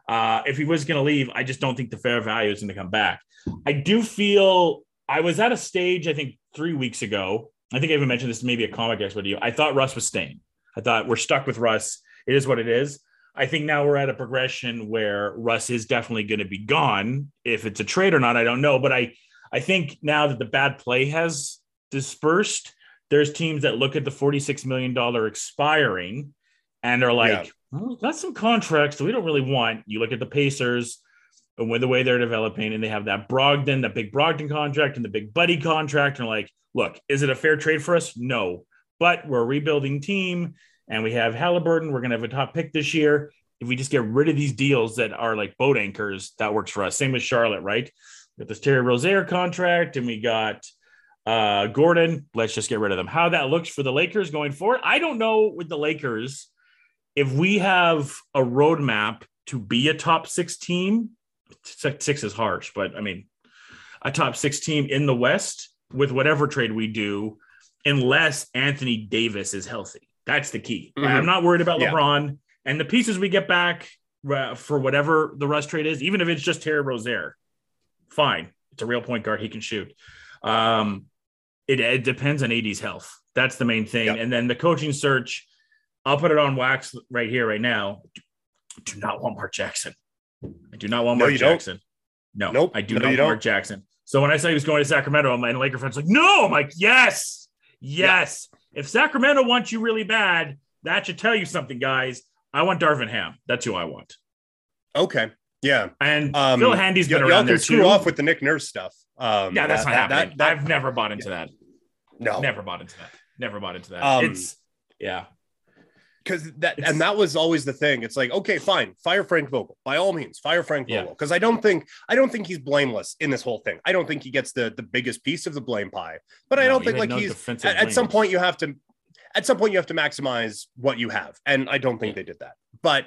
Uh, if he was going to leave, I just don't think the fair value is going to come back. I do feel I was at a stage, I think, three weeks ago. I think I even mentioned this to maybe a comic expert to you. I thought Russ was staying. I thought we're stuck with Russ. It is what it is. I think now we're at a progression where Russ is definitely going to be gone. If it's a trade or not, I don't know. But I, I think now that the bad play has dispersed, there's teams that look at the forty-six million dollars expiring and are like, yeah. well, we've got some contracts that we don't really want. You look at the Pacers, and with the way they're developing, and they have that Brogdon, that big Brogdon contract and the big Buddy contract, and like, look, is it a fair trade for us? No, but we're a rebuilding team and we have Halliburton. We're going to have a top pick this year. If we just get rid of these deals that are like boat anchors, that works for us. Same with Charlotte, right? We got this Terry Rozier contract and we got uh, Gordon. Let's just get rid of them. How that looks for the Lakers going forward, I don't know with the Lakers, if we have a roadmap to be a top six team. Six is harsh, but I mean, a top six team in the West with whatever trade we do, unless Anthony Davis is healthy. That's the key. Mm-hmm. I'm not worried about yeah. LeBron and the pieces we get back uh, for whatever the Russ trade is, even if it's just Terry Rozier, fine. It's a real point guard. He can shoot. Um, it, it depends on A D's health. That's the main thing. Yep. And then the coaching search, I'll put it on wax right here, right now. do not want Mark Jackson. I do not want no, Mark Jackson. Don't. No, nope. I do no, not want don't. Mark Jackson. So when I saw he was going to Sacramento, my Laker friend's like, no. I'm like, yes, yes. Yeah. If Sacramento wants you really bad, that should tell you something, guys. I want Darvin Ham. That's who I want. Okay. Yeah. And um, Phil Handy's been y- around there, screw too. off with the Nick Nurse stuff. Um, yeah, that's that, not happening. That, that, I've never bought into yeah. that. No. Never bought into that. Never bought into that. Um, it's, yeah. Because that, and that was always the thing. It's like, okay, fine, fire Frank Vogel. By all means, fire Frank Vogel. Because yeah. I don't think, I don't think he's blameless in this whole thing. I don't think he gets the, the biggest piece of the blame pie. But no, I don't think like no he's, at, at some point you have to, at some point you have to maximize what you have. And I don't think yeah. they did that. But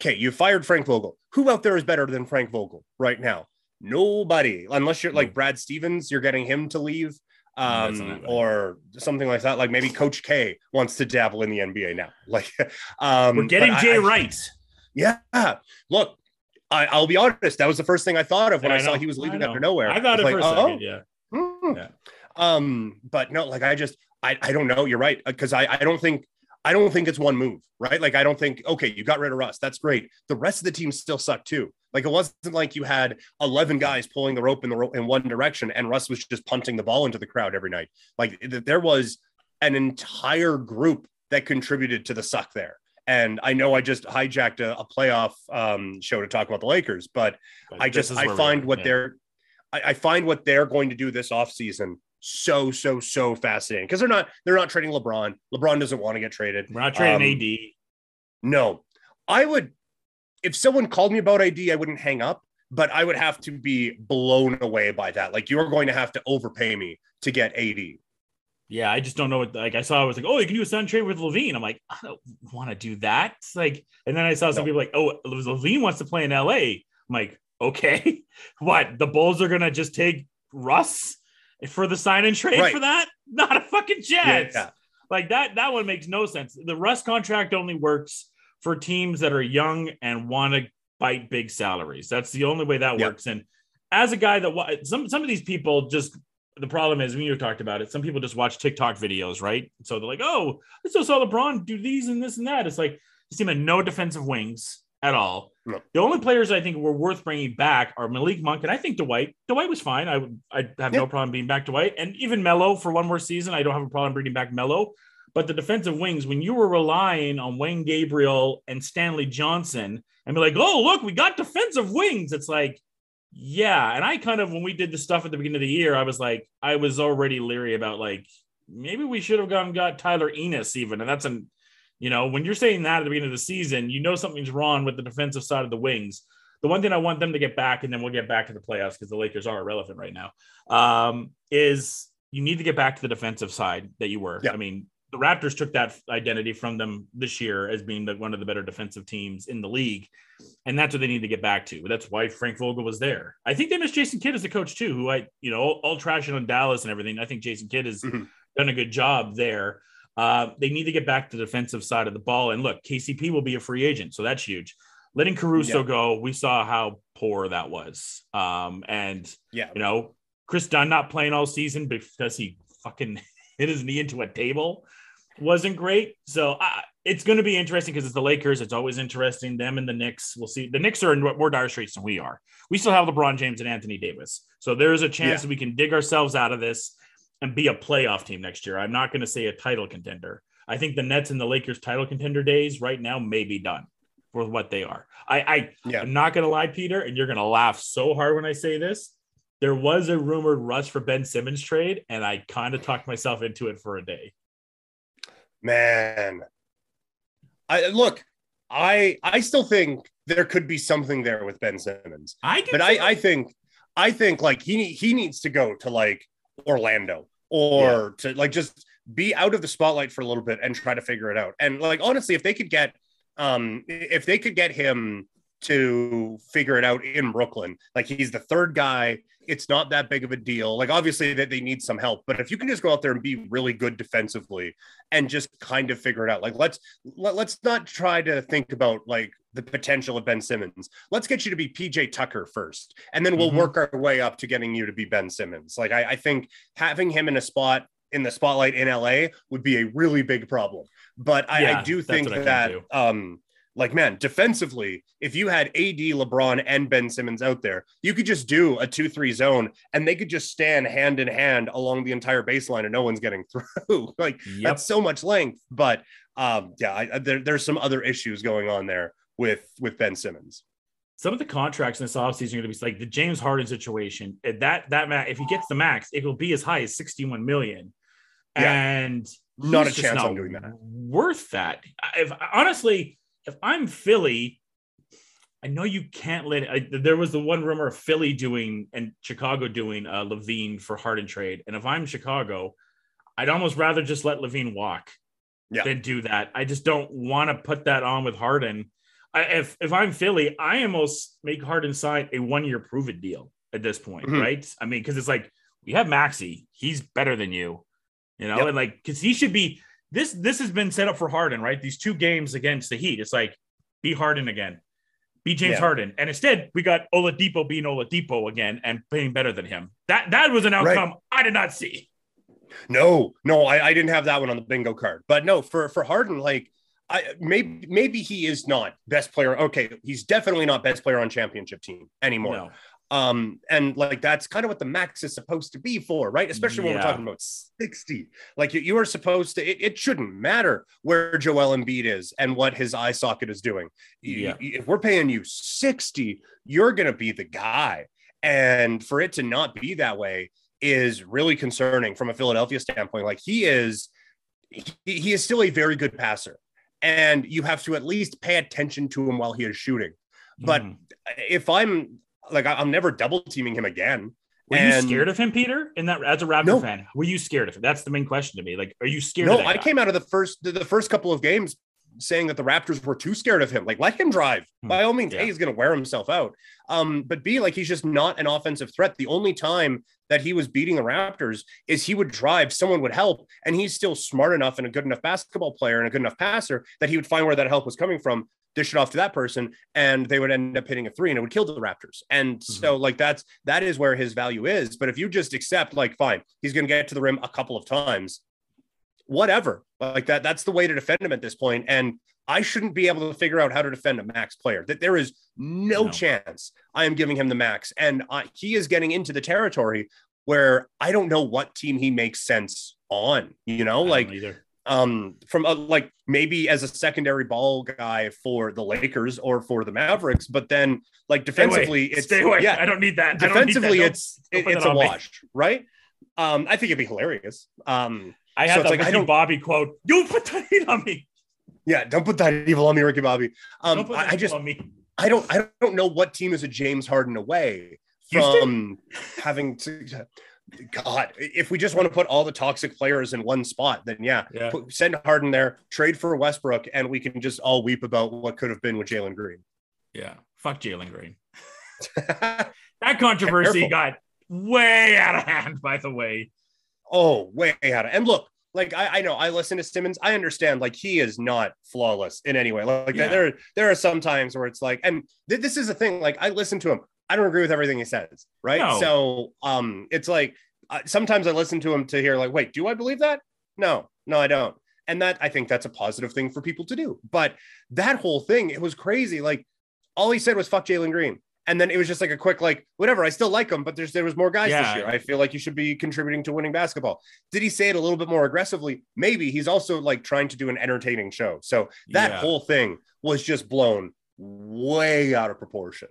okay, you fired Frank Vogel. Who out there is better than Frank Vogel right now? Nobody. Unless you're like Brad Stevens, you're getting him to leave. Um, or something like that. Like maybe Coach K wants to dabble in the N B A now. Like, um, we're getting Jay I, Wright. I, yeah. Look, I, I'll be honest. That was the first thing I thought of when yeah, I, I saw he was leaving after nowhere. I thought it like, for a oh, second, yeah. Mm. yeah. Um, but no, like I just, I, I don't know. You're right. Cause I, I don't think, I don't think it's one move, right? Like, I don't think, okay, you got rid of Russ. That's great. The rest of the team still sucked too. Like, it wasn't like you had eleven guys pulling the rope in the ro- in one direction and Russ was just punting the ball into the crowd every night. Like, th- there was an entire group that contributed to the suck there. And I know I just hijacked a, a playoff um, show to talk about the Lakers, but, but I just, I find what yeah. they're, I, I find what they're going to do this offseason so, so, so fascinating. Cause they're not, they're not trading LeBron. LeBron doesn't want to get traded. We're not trading um, A D. No, I would, if someone called me about I D, I wouldn't hang up, but I would have to be blown away by that. Like, you're going to have to overpay me to get A D. Yeah. I just don't know what, like I saw, I was like, oh, you can do a sun trade with Levine. I'm like, I don't want to do that. It's like, and then I saw some no. people like, oh, Levine wants to play in L A. I'm like, okay, what? The Bulls are going to just take Russ for the sign and trade right. for that? Not a fucking chance. Yeah. Like that, that one makes no sense. The Russ contract only works for teams that are young and want to bite big salaries. That's the only way that yeah. works. And as a guy that some, some of these people just, the problem is when you talked about it, some people just watch TikTok videos, right? So they're like, oh, I still saw LeBron do these and this and that. It's like, this team had no defensive wings at all. No. The only players I think were worth bringing back are Malik Monk. And I think Dwight, Dwight was fine. I would, I have yeah. no problem being back Dwight, and even Melo for one more season. I don't have a problem bringing back Melo, but the defensive wings, when you were relying on Wayne Gabriel and Stanley Johnson and be like, oh, look, we got defensive wings. It's like, yeah. And I kind of, when we did the stuff at the beginning of the year, I was like, I was already leery about like, maybe we should have gone and got Tyler Ennis even. And that's an, you know, when you're saying that at the beginning of the season, you know something's wrong with the defensive side of the wings. The one thing I want them to get back, and then we'll get back to the playoffs because the Lakers are irrelevant right now, um, is you need to get back to the defensive side that you were. Yeah. I mean, the Raptors took that identity from them this year as being the, one of the better defensive teams in the league, and that's what they need to get back to. That's why Frank Vogel was there. I think they miss Jason Kidd as a coach too, who I, you know, all, all trashing on Dallas and everything. I think Jason Kidd has mm-hmm. done a good job there. Uh, they need to get back to the defensive side of the ball. And look, K C P will be a free agent, so that's huge. Letting Caruso yeah. go, we saw how poor that was. Um, and, yeah. you know, Chris Dunn not playing all season because he fucking hit his knee into a table wasn't great. So uh, it's going to be interesting because it's the Lakers. It's always interesting. Them and the Knicks, we'll see. The Knicks are in more dire straits than we are. We still have LeBron James and Anthony Davis. So there is a chance yeah. that we can dig ourselves out of this and be a playoff team next year. I'm not going to say a title contender. I think the Nets and the Lakers title contender days right now may be done for what they are. I, I, yeah. I'm not going to lie, Peter, and you're going to laugh so hard when I say this. There was a rumored rush for Ben Simmons trade, and I kind of talked myself into it for a day. Man, I look, I, I still think there could be something there with Ben Simmons. I do, but I, I think, I think like he, he needs to go to like Orlando or yeah. to like just be out of the spotlight for a little bit and try to figure it out. And like honestly, if they could get um if they could get him to figure it out in Brooklyn, like he's the third guy, it's not that big of a deal. Like obviously that they need some help, but if you can just go out there and be really good defensively and just kind of figure it out, like let's let, let's not try to think about like the potential of Ben Simmons. Let's get you to be P J Tucker first, and then we'll mm-hmm. work our way up to getting you to be Ben Simmons. Like I, I think having him in a spot in the spotlight in L A would be a really big problem. But I, yeah, I do think that, that um, Like, man, defensively, if you had A D, LeBron, and Ben Simmons out there, you could just do a two three zone, and they could just stand hand in hand along the entire baseline, and no one's getting through. Like, yep. That's so much length. But um, yeah, I, there, there's some other issues going on there with with Ben Simmons. Some of the contracts in this offseason are going to be like the James Harden situation. That that if he gets the max, it will be as high as sixty-one million dollars. Yeah. And not a chance not on doing that. Worth that. If honestly. If I'm Philly, I know you can't let I, there was the one rumor of Philly doing and Chicago doing uh, Levine for Harden trade. And if I'm Chicago, I'd almost rather just let Levine walk yeah. than do that. I just don't want to put that on with Harden. I, if if I'm Philly, I almost make Harden sign a one-year prove-it deal at this point, mm-hmm. right? I mean, because it's like, we have Maxey. He's better than you, you know? Yep. And like, because he should be – This this has been set up for Harden, right? These two games against the Heat. It's like, be Harden again. Be James yeah. Harden. And instead, we got Oladipo being Oladipo again and playing better than him. That that was an outcome right. I did not see. No, no, I, I didn't have that one on the bingo card. But no, for, for Harden, like, I, maybe maybe he is not best player. Okay, he's definitely not best player on championship team anymore. No. Um, and like, that's kind of what the max is supposed to be for, right? Especially when yeah. we're talking about sixty, like you, you are supposed to, it, it shouldn't matter where Joel Embiid is and what his eye socket is doing. Yeah. If we're paying you sixty, you're going to be the guy. And for it to not be that way is really concerning from a Philadelphia standpoint. Like he is, he, he is still a very good passer, and you have to at least pay attention to him while he is shooting. But mm. if I'm, Like I'm never double teaming him again. Were and you scared of him, Peter? In that, as a Raptor no. fan, were you scared of him? That's the main question to me. Like, are you scared? No, of that I guy? Came out of the first the first couple of games saying that the Raptors were too scared of him. Like, let him drive. Hmm. By all means, yeah. A, he's going to wear himself out. Um, but B, like he's just not an offensive threat. The only time that he was beating the Raptors is he would drive, someone would help, and he's still smart enough and a good enough basketball player and a good enough passer that he would find where that help was coming from. Dish it off to that person, and they would end up hitting a three, and it would kill the Raptors. And mm-hmm. so like, that's, that is where his value is. But if you just accept like, fine, he's going to get to the rim a couple of times, whatever, like that, that's the way to defend him at this point. And I shouldn't be able to figure out how to defend a max player. That there is no, no. chance I am giving him the max. And I, he is getting into the territory where I don't know what team he makes sense on, you know, like either. Um, from a, like maybe as a secondary ball guy for the Lakers or for the Mavericks, but then like defensively, it's stay away. Yeah, I don't need that. Defensively, it's it's a wash, right? Um, I think it'd be hilarious. Um, I have so like I don't Bobby quote. Don't put that evil on me. Yeah, don't put that evil on me, Ricky Bobby. Um, don't put that I just on me. I don't I don't know what team is a James Harden away from Houston? Having to. God, if we just want to put all the toxic players in one spot, then yeah, yeah. Put, send Harden there, trade for Westbrook, and we can just all weep about what could have been with Jalen Green. Yeah, fuck Jalen Green. That controversy Careful. Got way out of hand, by the way. Oh, way out of and look, like I, I know I listen to Simmons. I understand, like he is not flawless in any way. Like yeah. there, there are some times where it's like, and th- this is the thing. Like I listen to him. I don't agree with everything he says, right? No. So um, it's like, uh, sometimes I listen to him to hear like, wait, do I believe that? No, no, I don't. And that, I think that's a positive thing for people to do. But that whole thing, it was crazy. Like all he said was fuck Jalen Green. And then it was just like a quick, like, whatever, I still like him, but there's, there was more guys yeah. this year. I feel like you should be contributing to winning basketball. Did he say it a little bit more aggressively? Maybe. He's also like trying to do an entertaining show. So that yeah. whole thing was just blown way out of proportion.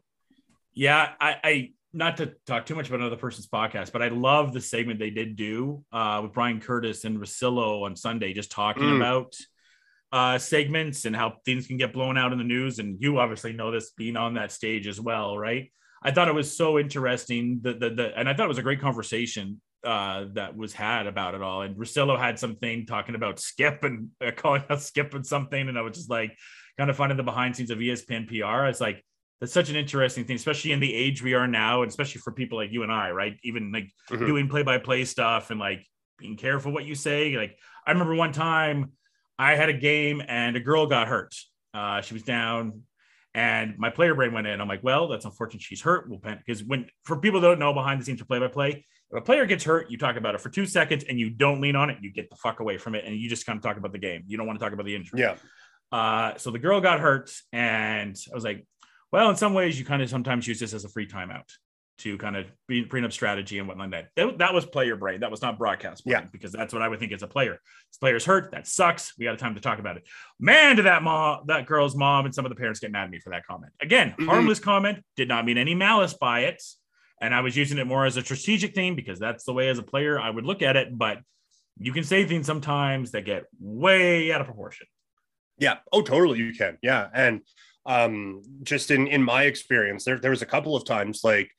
Yeah, I, I not to talk too much about another person's podcast, but I love the segment they did do uh, with Brian Curtis and Russillo on Sunday, just talking mm. about uh, segments and how things can get blown out in the news. And you obviously know this being on that stage as well, right? I thought it was so interesting, the, the, the, and I thought it was a great conversation uh, that was had about it all. And Russillo had something talking about Skip and uh, calling out Skip and something, and I was just like kind of finding the behind scenes of E S P N P R. It's like, that's such an interesting thing, especially in the age we are now, and especially for people like you and I, right? Even like mm-hmm. doing play-by-play stuff and like being careful what you say. Like I remember one time I had a game and a girl got hurt. Uh, she was down and my player brain went in. I'm like, well, that's unfortunate. She's hurt. We'll pen because when for people that don't know behind the scenes for play-by-play, if a player gets hurt, you talk about it for two seconds and you don't lean on it. You get the fuck away from it and you just kind of talk about the game. You don't want to talk about the injury. Yeah. Uh, so the girl got hurt, and I was like, well, in some ways you kind of sometimes use this as a free timeout to kind of be prenup strategy and whatnot. That, that, that was player brain. That was not broadcast brain, yeah. because that's what I would think as a player. This player's hurt. That sucks. We got a time to talk about it. Man, to that mom, that girl's mom and some of the parents get mad at me for that comment. Again, mm-hmm. harmless comment. Did not mean any malice by it. And I was using it more as a strategic thing because that's the way as a player I would look at it. But you can say things sometimes that get way out of proportion. Yeah. Oh, totally. You can. Yeah. And um, just in, in my experience, there, there was a couple of times like,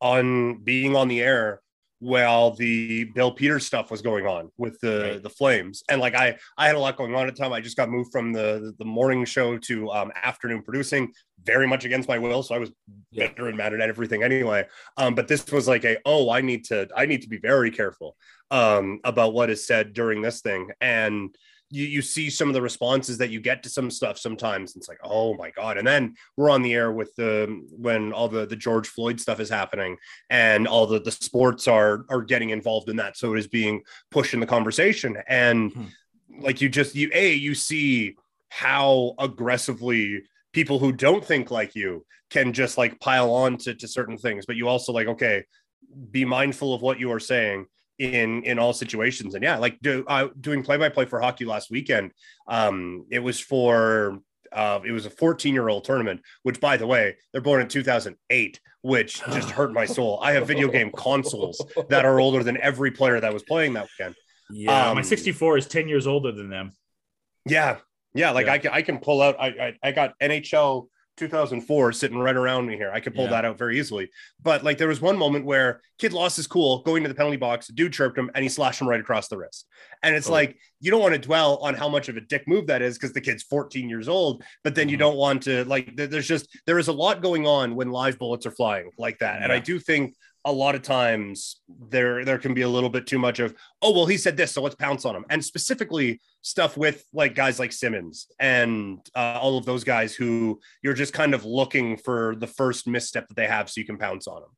on being on the air while the Bill Peters stuff was going on with the, right. the Flames. And like, I, I had a lot going on at the time. I just got moved from the, the morning show to um, afternoon producing, very much against my will. So I was yeah. bitter and mad at everything anyway. Um, but this was like a, oh, I need to, I need to be very careful um, about what is said during this thing. And you, you see some of the responses that you get to some stuff sometimes. It's like, oh my God. And then we're on the air with the, when all the, the George Floyd stuff is happening and all the, the sports are, are getting involved in that. So it is being pushed in the conversation. And hmm. like, you just, you, A, you see how aggressively people who don't think like you can just like pile on to, to certain things, but you also like, okay, be mindful of what you are saying in in all situations. And yeah, like do uh, doing play-by-play for hockey last weekend, um it was for uh it was a fourteen year old tournament, which by the way they're born in two thousand eight, which just hurt my soul. I have video game consoles that are older than every player that was playing that weekend. Yeah, um, my sixty-four is ten years older than them. Yeah, yeah, like yeah. I, can, I can pull out I, I I got N H L two thousand four sitting right around me here. I could pull yeah. that out very easily. But like there was one moment where kid lost his cool going to the penalty box, a dude chirped him and he slashed him right across the wrist. And it's oh. like, you don't want to dwell on how much of a dick move that is because the kid's fourteen years old, but then mm-hmm. you don't want to like, there's just, there is a lot going on when live bullets are flying like that. Yeah. And I do think a lot of times there, there can be a little bit too much of, oh, well, he said this, so let's pounce on him. And specifically stuff with like guys like Simmons and uh, all of those guys who you're just kind of looking for the first misstep that they have so you can pounce on them.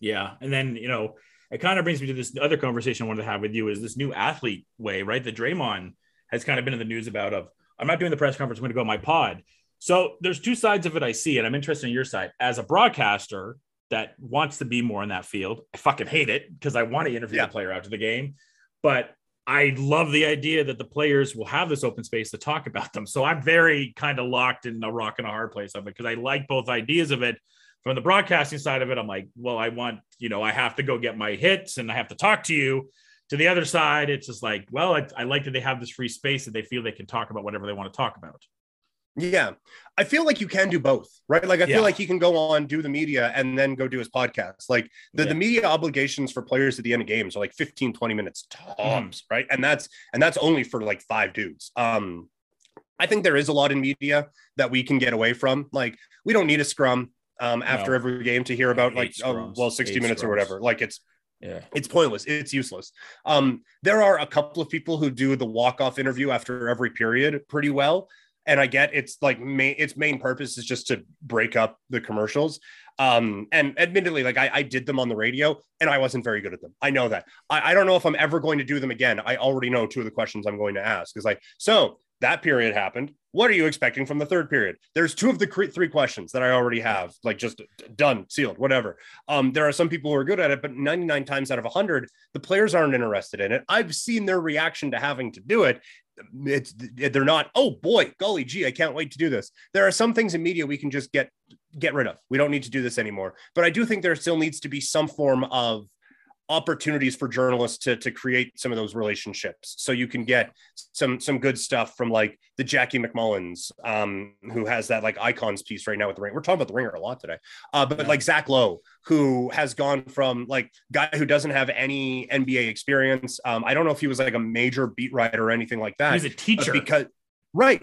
Yeah. And then, you know, it kind of brings me to this other conversation I wanted to have with you is this new athlete way, right? The Draymond has kind of been in the news about of, I'm not doing the press conference, I'm going to go on my pod. So there's two sides of it I see, and I'm interested in your side. As a broadcaster that wants to be more in that field, I fucking hate it because I want to interview yeah. the player after the game, but I love the idea that the players will have this open space to talk about them. So I'm very kind of locked in a rock and a hard place of it because I like both ideas of it. From the broadcasting side of it, I'm like, well, I want, you know, I have to go get my hits and I have to talk to you. To the other side, it's just like, well, I, I like that they have this free space that they feel they can talk about whatever they want to talk about. Yeah, I feel like you can do both, right? Like I yeah. feel like he can go on, do the media, and then go do his podcast. Like the, yeah. the media obligations for players at the end of games are like fifteen, twenty minutes tops, mm. right? And that's and that's only for like five dudes. Um, I think there is a lot in media that we can get away from. Like we don't need a scrum um, after no. every game to hear about like oh, well sixty minutes scrums. Or whatever. Like it's. Yeah, it's pointless. It's useless. Um, there are a couple of people who do the walk-off interview after every period pretty well. And I get it's like main, its main purpose is just to break up the commercials. Um, and admittedly, like I, I did them on the radio and I wasn't very good at them. I know that. I, I don't know if I'm ever going to do them again. I already know two of the questions I'm going to ask is like, so that period happened. What are you expecting from the third period? There's two of the cre- three questions that I already have, like just done, sealed, whatever. Um, there are some people who are good at it, but ninety-nine times out of one hundred, the players aren't interested in it. I've seen their reaction to having to do it. It's they're not, oh boy, golly gee, I can't wait to do this. There are some things in media we can just get get rid of. We don't need to do this anymore. But I do think there still needs to be some form of opportunities for journalists to, to create some of those relationships. So you can get some, some good stuff from like the Jackie McMullins, um, who has that like icons piece right now with the Ringer. We're talking about the Ringer a lot today, uh, but yeah. like Zach Lowe, who has gone from like guy who doesn't have any N B A experience. Um, I don't know if he was like a major beat writer or anything like that. He's a teacher. Because, right.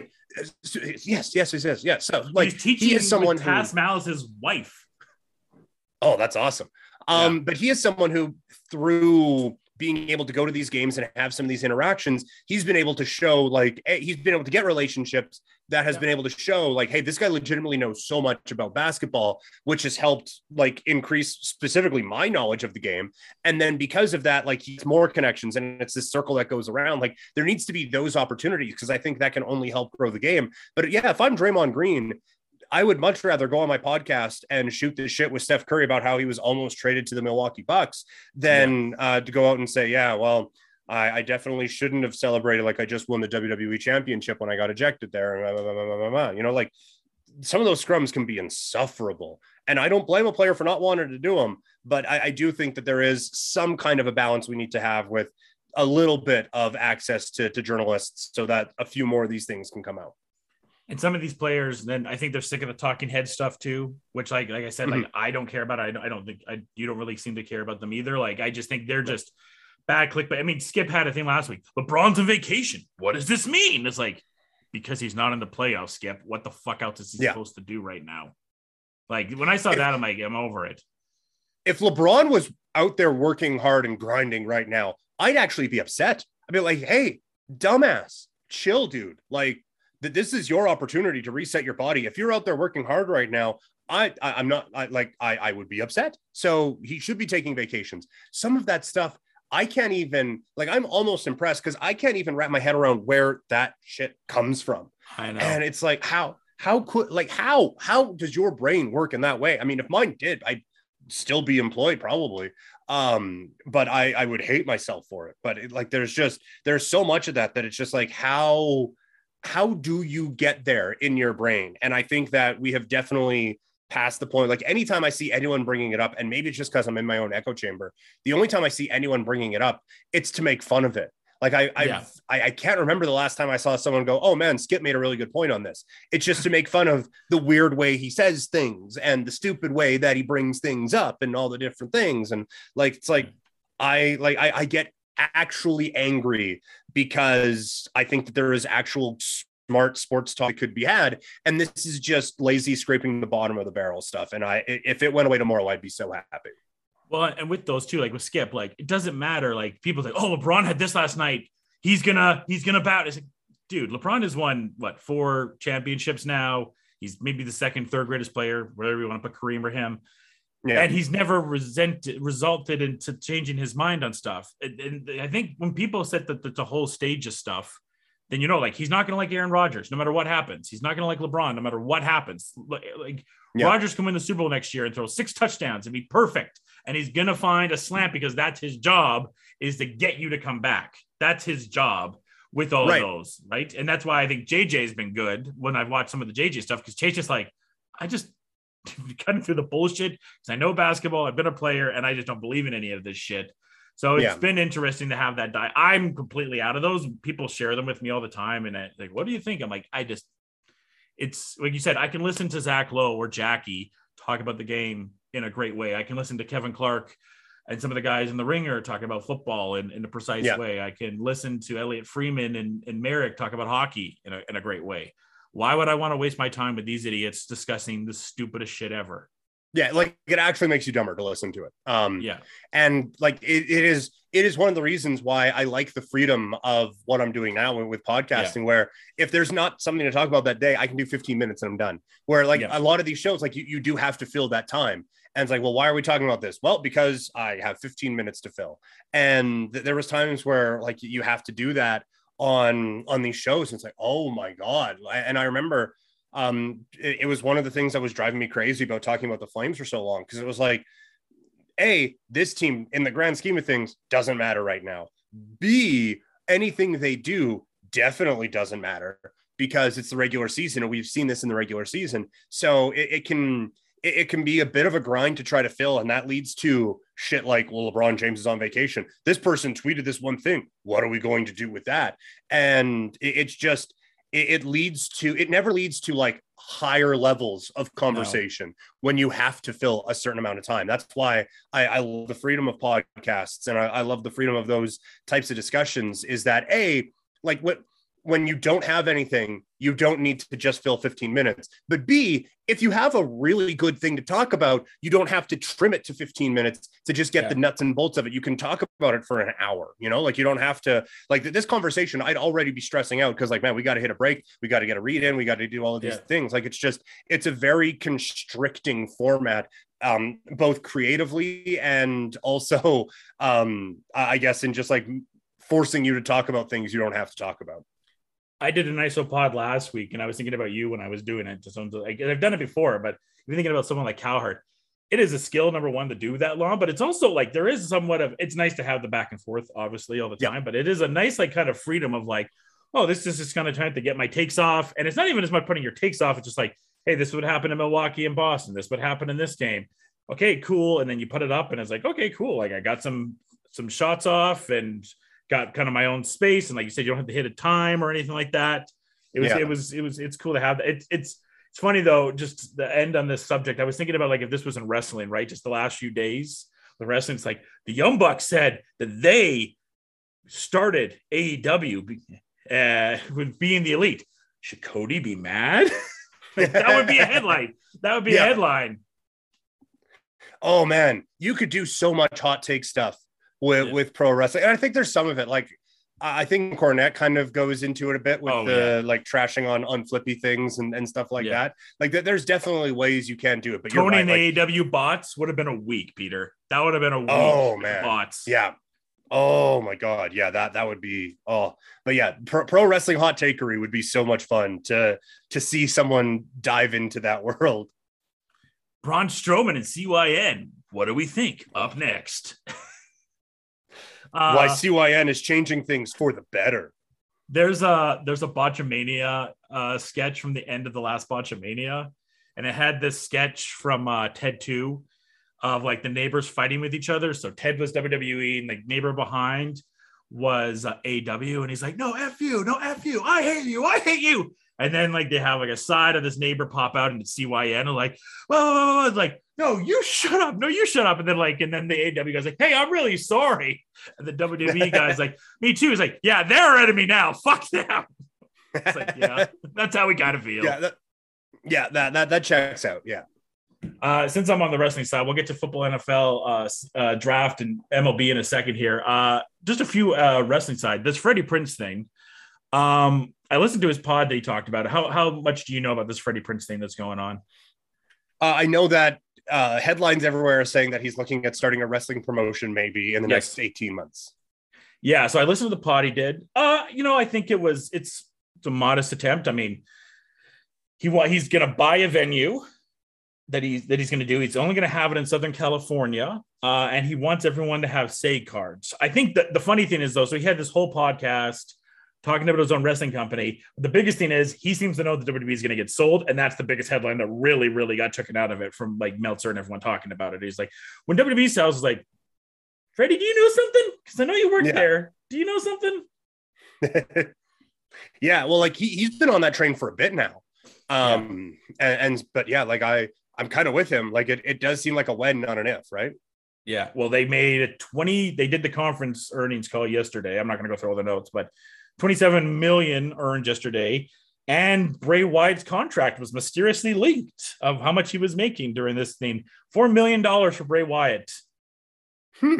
Yes, yes, yes, yes. yes. So like he's teaching he is someone with Taz Malice's wife. Oh, that's awesome. Um, yeah. But he is someone who, through being able to go to these games and have some of these interactions, he's been able to show like he's been able to get relationships that has been able to show, like, hey, this guy legitimately knows so much about basketball, which has helped, like, increase specifically my knowledge of the game. And then because of that, like, he's more connections, and it's this circle that goes around. Like, there needs to be those opportunities, because I think that can only help grow the game. But yeah, if I'm Draymond Green, I would much rather go on my podcast and shoot the shit with Steph Curry about how he was almost traded to the Milwaukee Bucks than yeah. uh, to go out and say, yeah, well, I, I definitely shouldn't have celebrated like I just won the W W E championship when I got ejected there. Blah, blah, blah, blah, blah, blah. You know, like, some of those scrums can be insufferable, and I don't blame a player for not wanting to do them. But I, I do think that there is some kind of a balance we need to have with a little bit of access to, to journalists, so that a few more of these things can come out. And some of these players, then I think they're sick of the talking head stuff too, which, like, like I said, mm-hmm. like, I don't care about it. I don't, I don't think I, you don't really seem to care about them either. Like, I just think they're just bad clickbait. I mean, Skip had a thing last week. LeBron's on vacation. What does this mean? It's like, because he's not in the playoffs, Skip. What the fuck else is he yeah. supposed to do right now? Like, when I saw if, that, I'm like, I'm over it. If LeBron was out there working hard and grinding right now, I'd actually be upset. I'd be like, hey, dumbass, chill, dude. Like, that this is your opportunity to reset your body. If you're out there working hard right now, I, I I'm not I, like, I, I would be upset. So he should be taking vacations. Some of that stuff, I can't even, like, I'm almost impressed, because I can't even wrap my head around where that shit comes from. I know. And it's like, how, how could, like, how, how does your brain work in that way? I mean, if mine did, I'd still be employed probably. Um, but I, I would hate myself for it. But it, like, there's just, there's so much of that, that it's just like, how, how do you get there in your brain? And I think that we have definitely passed the point. Like, anytime I see anyone bringing it up, and maybe it's just because I'm in my own echo chamber, the only time I see anyone bringing it up, it's to make fun of it. Like, I, yeah. I, I can't remember the last time I saw someone go, oh man, Skip made a really good point on this. It's just to make fun of the weird way he says things, and the stupid way that he brings things up, and all the different things. And like, it's like, I, like, I, I get actually angry, because I think that there is actual smart sports talk that could be had, and this is just lazy scraping the bottom of the barrel stuff. And I, if it went away tomorrow, I'd be so happy. Well, and with those two, like with Skip, like, it doesn't matter. Like, people say, oh, LeBron had this last night, he's gonna, he's gonna bow. It's like, dude, LeBron has won what, four championships now. He's maybe the second, third greatest player, whether you want to put Kareem or him. Yeah. And he's never resented, resulted into changing his mind on stuff. And, and I think when people set the, the, the whole stage of stuff, then, you know, like, he's not going to like Aaron Rodgers, no matter what happens. He's not going to like LeBron, no matter what happens. Like, like yeah. Rodgers can win the Super Bowl next year and throw six touchdowns and be perfect. And he's going to find a slant, because that's his job, is to get you to come back. That's his job with all right. of those. Right. And that's why I think J J has been good when I've watched some of the J J stuff, because Chase is like, I just, cutting through the bullshit, because I know basketball, I've been a player, and I just don't believe in any of this shit. So it's yeah. been interesting to have that die. I'm completely out of those. People share them with me all the time, and I, like, what do you think? I'm like, I just, it's like you said, I can listen to Zach Lowe or Jackie talk about the game in a great way. I can listen to Kevin Clark and some of the guys in the Ringer talking about football in, in a precise yeah. way. I can listen to Elliot Freeman and, and Merrick talk about hockey in a, in a great way. Why would I want to waste my time with these idiots discussing the stupidest shit ever? Yeah. Like, it actually makes you dumber to listen to it. Um, yeah. And like, it, it is, it is one of the reasons why I like the freedom of what I'm doing now with podcasting, yeah. where if there's not something to talk about that day, I can do fifteen minutes and I'm done. Where like yeah. a lot of these shows, like you, you do have to fill that time. And it's like, well, why are we talking about this? Well, because I have fifteen minutes to fill. And th- there was times where like, you have to do that on on these shows. It's like, oh my god. And I remember um it, it was one of the things that was driving me crazy about talking about the Flames for so long, because it was like, A, this team in the grand scheme of things doesn't matter right now. B, anything they do definitely doesn't matter, because it's the regular season, and we've seen this in the regular season. So it, it can it, it can be a bit of a grind to try to fill, and that leads to shit like, well, LeBron James is on vacation. This person tweeted this one thing. What are we going to do with that? And it, it's just, it, it leads to, it never leads to like higher levels of conversation no. when you have to fill a certain amount of time. That's why I, I love the freedom of podcasts. And I, I love the freedom of those types of discussions, is that, A, like what, when you don't have anything, you don't need to just fill fifteen minutes. But B, if you have a really good thing to talk about, you don't have to trim it to fifteen minutes to just get yeah. the nuts and bolts of it. You can talk about it for an hour, you know, like you don't have to, like this conversation, I'd already be stressing out because like, man, we got to hit a break. We got to get a read in. We got to do all of these yeah. things. Like, it's just, it's a very constricting format, um, both creatively and also, um, I guess, in just like forcing you to talk about things you don't have to talk about. I did an I S O pod last week, and I was thinking about you when I was doing it. To like, I've done it before, but you're thinking about someone like Cowherd. It is a skill, number one, to do that long, but it's also like there is somewhat of, it's nice to have the back and forth, obviously, all the time, yeah. but it is a nice, like, kind of freedom of like, oh, this is just kind of time to get my takes off. And it's not even as much putting your takes off. It's just like, hey, this would happen in Milwaukee and Boston. This would happen in this game. Okay, cool. And then you put it up, and it's like, okay, cool. Like, I got some some shots off and got kind of my own space. And like you said, you don't have to hit a time or anything like that. It was, yeah. it was, it was, it's cool to have that. It's, it's, it's funny though, just the end on this subject. I was thinking about like, if this was in wrestling, right? Just the last few days, the wrestling's like the Young Bucks said that they started A E W uh, with being the Elite. Should Cody be mad? Like, that would be a headline. That would be yeah. a headline. Oh man, you could do so much hot take stuff with yeah. with pro wrestling. And I think there's some of it, like I think Cornette kind of goes into it a bit with oh, the yeah. like trashing on on flippy things and, and stuff like yeah. that. Like th- there's definitely ways you can do it, but Tony and right, like, A E W bots would have been a week, Peter. That would have been a week. Oh man, bots. Yeah. Oh my God. Yeah, that that would be oh but yeah, pro, pro wrestling hot takery would be so much fun to to see someone dive into that world. Braun Strowman and C Y N. What do we think? Up next. Uh, Why C Y N is changing things for the better. There's a there's a Botchamania uh, sketch from the end of the last Botchamania, and it had this sketch from uh, Ted two of like the neighbors fighting with each other. So Ted was W W E, and the neighbor behind was uh, A E W, and he's like, "No F you, no F you, I hate you, I hate you." And then like they have like a side of this neighbor pop out into C Y N, and like, well, like. No, you shut up. No, you shut up. And then like, and then the A E W guy's like, hey, I'm really sorry. And the W W E guy's like, me too. He's like, yeah, they're our enemy now. Fuck them. It's like, yeah, that's how we got to feel. Yeah, that, yeah, that, that that checks out. Yeah. Uh, since I'm on the wrestling side, we'll get to football, N F L, uh, uh, draft, and M L B in a second here. Uh, just a few uh, wrestling side. This Freddie Prinze thing. Um, I listened to his pod that he talked about. How how much do you know about this Freddie Prinze thing that's going on? Uh, I know that. Uh, headlines everywhere are saying that he's looking at starting a wrestling promotion maybe in the yes. next eighteen months. Yeah, so I listened to the pod he did. Uh, you know, I think it was, it's, it's a modest attempt. I mean, he he's going to buy a venue that, he, that he's going to do. He's only going to have it in Southern California, uh, and he wants everyone to have SAG cards. I think that the funny thing is, though, so he had this whole podcast talking about his own wrestling company. The biggest thing is he seems to know that W W E is going to get sold. And that's the biggest headline that really, really got taken out of it from like Meltzer and everyone talking about it. He's like, when W W E sells, it's like, Freddie, do you know something? Because I know you work yeah. there. Do you know something? yeah. Well, like he, he's been on that train for a bit now. Um, yeah. and, and, but yeah, like I, I'm kind of with him. Like it, it does seem like a when, not an if, right? Yeah. Well, they made a twenty, they did the conference earnings call yesterday. I'm not going to go through all the notes, but twenty-seven million dollars earned yesterday, and Bray Wyatt's contract was mysteriously linked of how much he was making during this thing. four million dollars for Bray Wyatt. Hmm.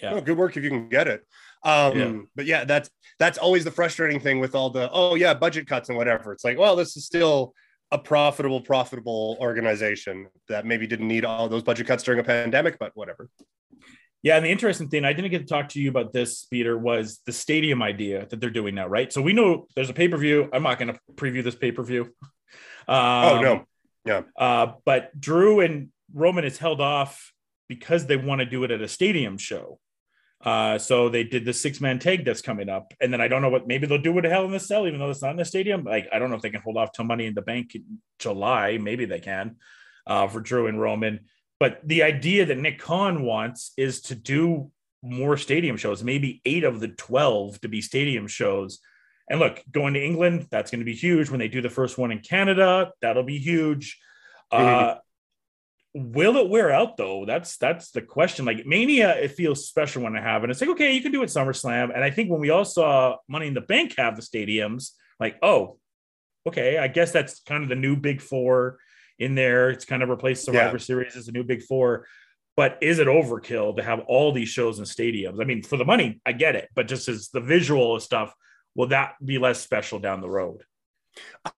Yeah. Oh, good work if you can get it. Um, yeah. But yeah, that's that's always the frustrating thing with all the, oh yeah, budget cuts and whatever. It's like, well, this is still a profitable, profitable organization that maybe didn't need all those budget cuts during a pandemic, but whatever. Yeah, and the interesting thing, I didn't get to talk to you about this, Peter, was the stadium idea that they're doing now, right? So we know there's a pay-per-view. I'm not going to preview this pay-per-view. Um, oh, no. Yeah. Uh, but Drew and Roman is held off because they want to do it at a stadium show. Uh, so they did the six-man tag that's coming up. And then I don't know what – maybe they'll do it at Hell in a Cell, even though it's not in the stadium. Like, I don't know if they can hold off till Money in the Bank in July. Maybe they can uh, for Drew and Roman. But the idea that Nick Khan wants is to do more stadium shows, maybe eight of the twelve to be stadium shows. And look, going to England, that's going to be huge. When they do the first one in Canada, that'll be huge. Uh, Will it wear out, though? That's that's the question. Like, Mania, it feels special when it happens. It's like, okay, you can do it SummerSlam. And I think when we all saw Money in the Bank have the stadiums, like, oh, okay, I guess that's kind of the new Big Four in there. It's kind of replaced Survivor yeah. Series as a new Big Four. But is it overkill to have all these shows in stadiums? I mean, for the money, I get it. But just as the visual stuff, will that be less special down the road?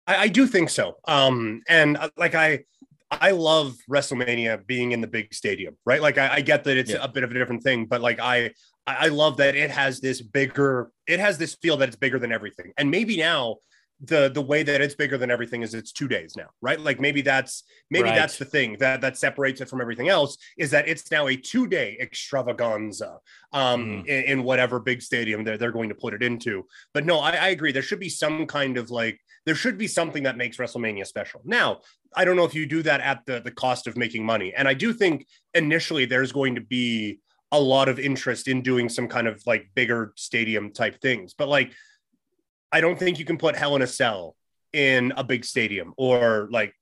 I, I do think so. Um, and uh, like I... I love WrestleMania being in the big stadium, right? Like I, I get that it's yeah. a bit of a different thing, but like I, I love that it has this bigger, it has this feel that it's bigger than everything. And maybe now the the way that it's bigger than everything is it's two days now, right? Like maybe that's maybe right. that's the thing that that separates it from everything else is that it's now a two day extravaganza um, mm. in, in whatever big stadium they're they're going to put it into. But no, I, I agree. There should be some kind of like. There should be something that makes WrestleMania special. Now, I don't know if you do that at the, the cost of making money. And I do think initially there's going to be a lot of interest in doing some kind of like bigger stadium type things. But like, I don't think you can put Hell in a Cell in a big stadium or like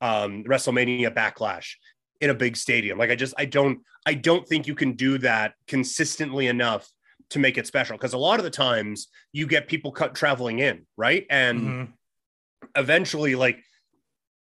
um, WrestleMania Backlash in a big stadium. Like I just, I don't, I don't think you can do that consistently enough to make it special. Because a lot of the times you get people cut traveling in, right? And mm-hmm. eventually, like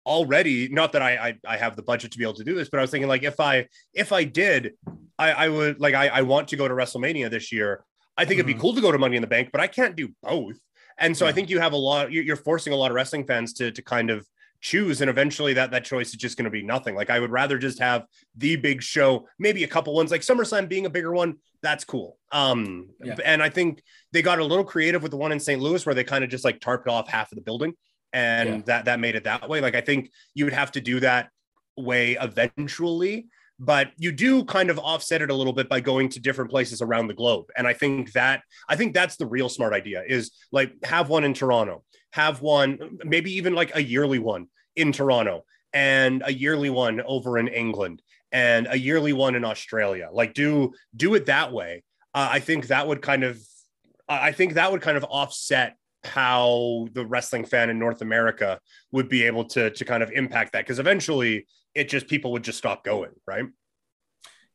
already, not that I, I I have the budget to be able to do this, but I was thinking like if I if I did, I, I would like I, I want to go to WrestleMania this year. I think mm-hmm. it'd be cool to go to Money in the Bank, but I can't do both. And so yeah. I think you have a lot. You're forcing a lot of wrestling fans to to kind of choose, and eventually that that choice is just going to be nothing. Like I would rather just have the big show, maybe a couple ones like SummerSlam being a bigger one. That's cool. Um, yeah. And I think they got a little creative with the one in Saint Louis where they kind of just like tarped off half of the building. And yeah. that, that made it that way. Like, I think you would have to do that way eventually, but you do kind of offset it a little bit by going to different places around the globe. And I think that, I think that's the real smart idea is like have one in Toronto, have one, maybe even like a yearly one in Toronto and a yearly one over in England and a yearly one in Australia. Like do, do it that way. Uh, I think that would kind of, I think that would kind of offset how the wrestling fan in North America would be able to, to kind of impact that. Cause eventually it just, people would just stop going. Right.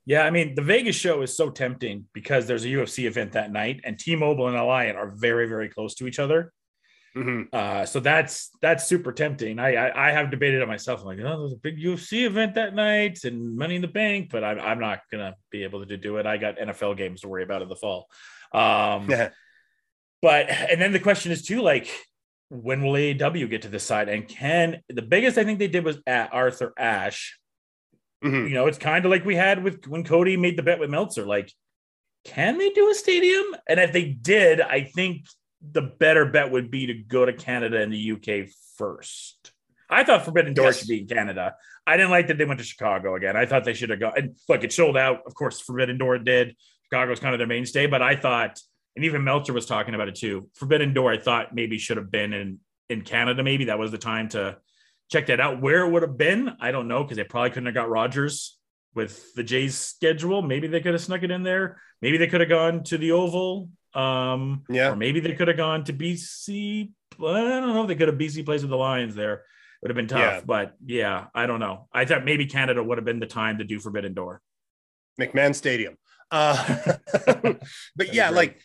Yeah. I mean, the Vegas show is so tempting because there's a U F C event that night and T-Mobile and Alliant are very, very close to each other. Mm-hmm. Uh, so that's that's super tempting. I, I I have debated it myself. I'm like, oh, there's a big U F C event that night and Money in the Bank, but I'm I'm not gonna be able to do it. I got N F L games to worry about in the fall. Um, yeah. But and then the question is too, like, when will A E W get to this side? And can the biggest I think they did was at Arthur Ashe. Mm-hmm. You know, it's kind of like we had with when Cody made the bet with Meltzer. Like, can they do a stadium? And if they did, I think the better bet would be to go to Canada and the U K first. I thought Forbidden Door yes. should be in Canada. I didn't like that they went to Chicago again. I thought they should have gone. And look, it sold out. Of course, Forbidden Door did. Chicago's kind of their mainstay, but I thought, and even Meltzer was talking about it too. Forbidden Door, I thought maybe should have been in, in Canada. Maybe that was the time to check that out. Where it would have been, I don't know, because they probably couldn't have got Rogers with the Jays schedule. Maybe they could have snuck it in there. Maybe they could have gone to the Oval. Um, yeah. Or maybe they could have gone to B C. I don't know if they could have B C plays with the Lions there. It would have been tough, yeah. but yeah, I don't know. I thought maybe Canada would have been the time to do Forbidden Door. McMahon Stadium. Uh, but yeah, like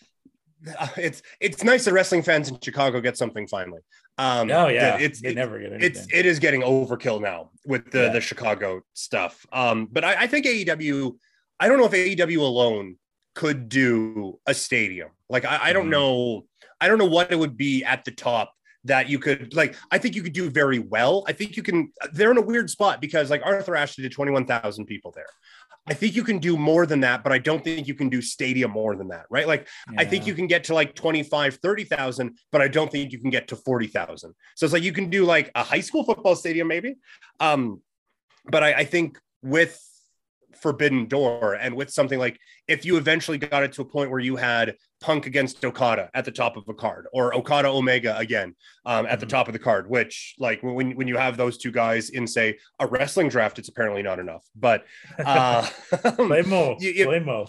it's, it's nice that wrestling fans in Chicago get something finally. Um, oh yeah. It's, they it, never get anything. It's, it is getting overkill now with the, yeah. the Chicago stuff. Um, but I, I think A E W, I don't know if A E W alone could do a stadium. Like, I, I don't know. I don't know what it would be at the top that you could like, I think you could do very well. I think you can, they're in a weird spot because like Arthur Ashe did twenty-one thousand people there. I think you can do more than that, but I don't think you can do stadium more than that. Right. Like yeah. I think you can get to like twenty-five, thirty thousand, but I don't think you can get to forty thousand. So it's like, you can do like a high school football stadium maybe. Um, but I, I think with Forbidden Door and with something like if you eventually got it to a point where you had Punk against Okada at the top of a card or Okada Omega again um, at mm-hmm. the top of the card, which like when, when you have those two guys in say a wrestling draft, it's apparently not enough, but uh, play more, you, you, play more.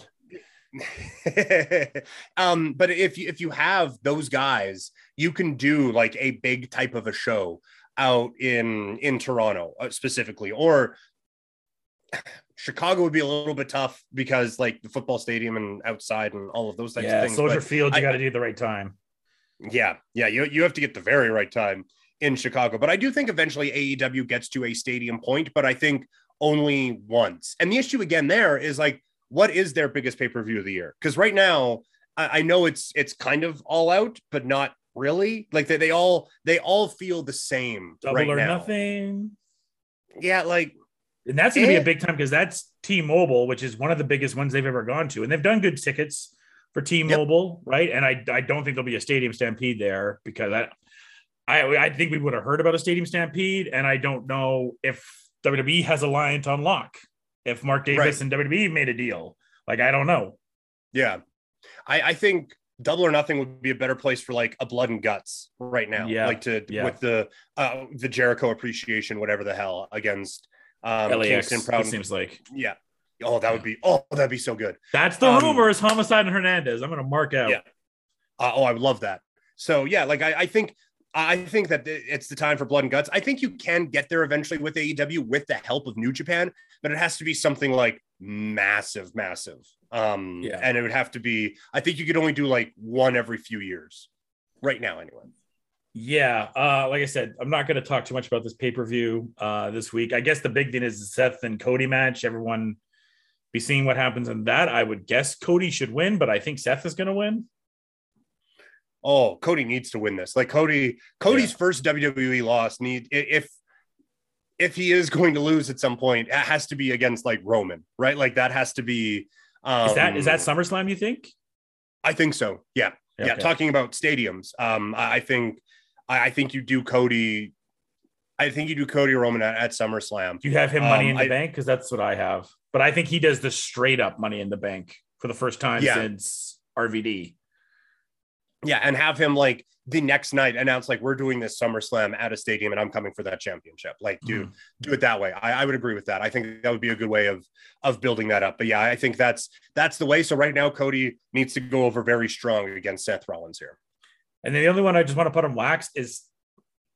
um, but if you, if you have those guys, you can do like a big type of a show out in, in Toronto uh, specifically, or Chicago would be a little bit tough because like the football stadium and outside and all of those types yeah, of things. Soldier but Field, I, you got to do the right time. Yeah. Yeah. You, you have to get the very right time in Chicago, but I do think eventually A E W gets to a stadium point, but I think only once. And the issue again there is like, what is their biggest pay-per-view of the year? Because right now I, I know it's, it's kind of all out, but not really. Like they, they all, they all feel the same. Double right or now. Nothing. Yeah. Like, and that's going to be a big time because that's T-Mobile, which is one of the biggest ones they've ever gone to. And they've done good tickets for T-Mobile, yep. right? And I I don't think there'll be a stadium stampede there because I, I I think we would have heard about a stadium stampede. And I don't know if W W E has a lion on lock, if Mark Davis right. and W W E made a deal. Like, I don't know. Yeah. I, I think Double or Nothing would be a better place for like a Blood and Guts right now. Yeah. Like to yeah. with the uh, the Jericho appreciation, whatever the hell, against Um, L A X, Proud, it seems like. Yeah. Oh, that would be, oh, that'd be so good. That's the um, rumors, Homicide and Hernandez. I'm going to mark out. Yeah. Uh, oh, I would love that. So yeah, like I, I think, I think that it's the time for Blood and Guts. I think you can get there eventually with A E W with the help of New Japan, but it has to be something like massive, massive. Um, yeah. And it would have to be, I think you could only do like one every few years right now. Anyway. Yeah, uh, like I said, I'm not going to talk too much about this pay-per-view uh, this week. I guess the big thing is the Seth and Cody match. Everyone be seeing what happens in that. I would guess Cody should win, but I think Seth is going to win. Oh, Cody needs to win this. Like Cody, Cody's yeah. first W W E loss need if if he is going to lose at some point, it has to be against like Roman, right? Like that has to be. Um, is that is that SummerSlam? You think? I think so. Yeah, yeah. yeah. Okay. Talking about stadiums, um, I, I think. I think you do Cody. I think you do Cody Roman at, at SummerSlam. Do you have him Money um, in the I, Bank? Because that's what I have. But I think he does the straight up Money in the Bank for the first time yeah. since R V D. Yeah, and have him like the next night announce like we're doing this SummerSlam at a stadium and I'm coming for that championship. Like, dude, mm. do it that way. I, I would agree with that. I think that would be a good way of of building that up. But yeah, I think that's that's the way. So right now, Cody needs to go over very strong against Seth Rollins here. And then the only one I just want to put on wax is,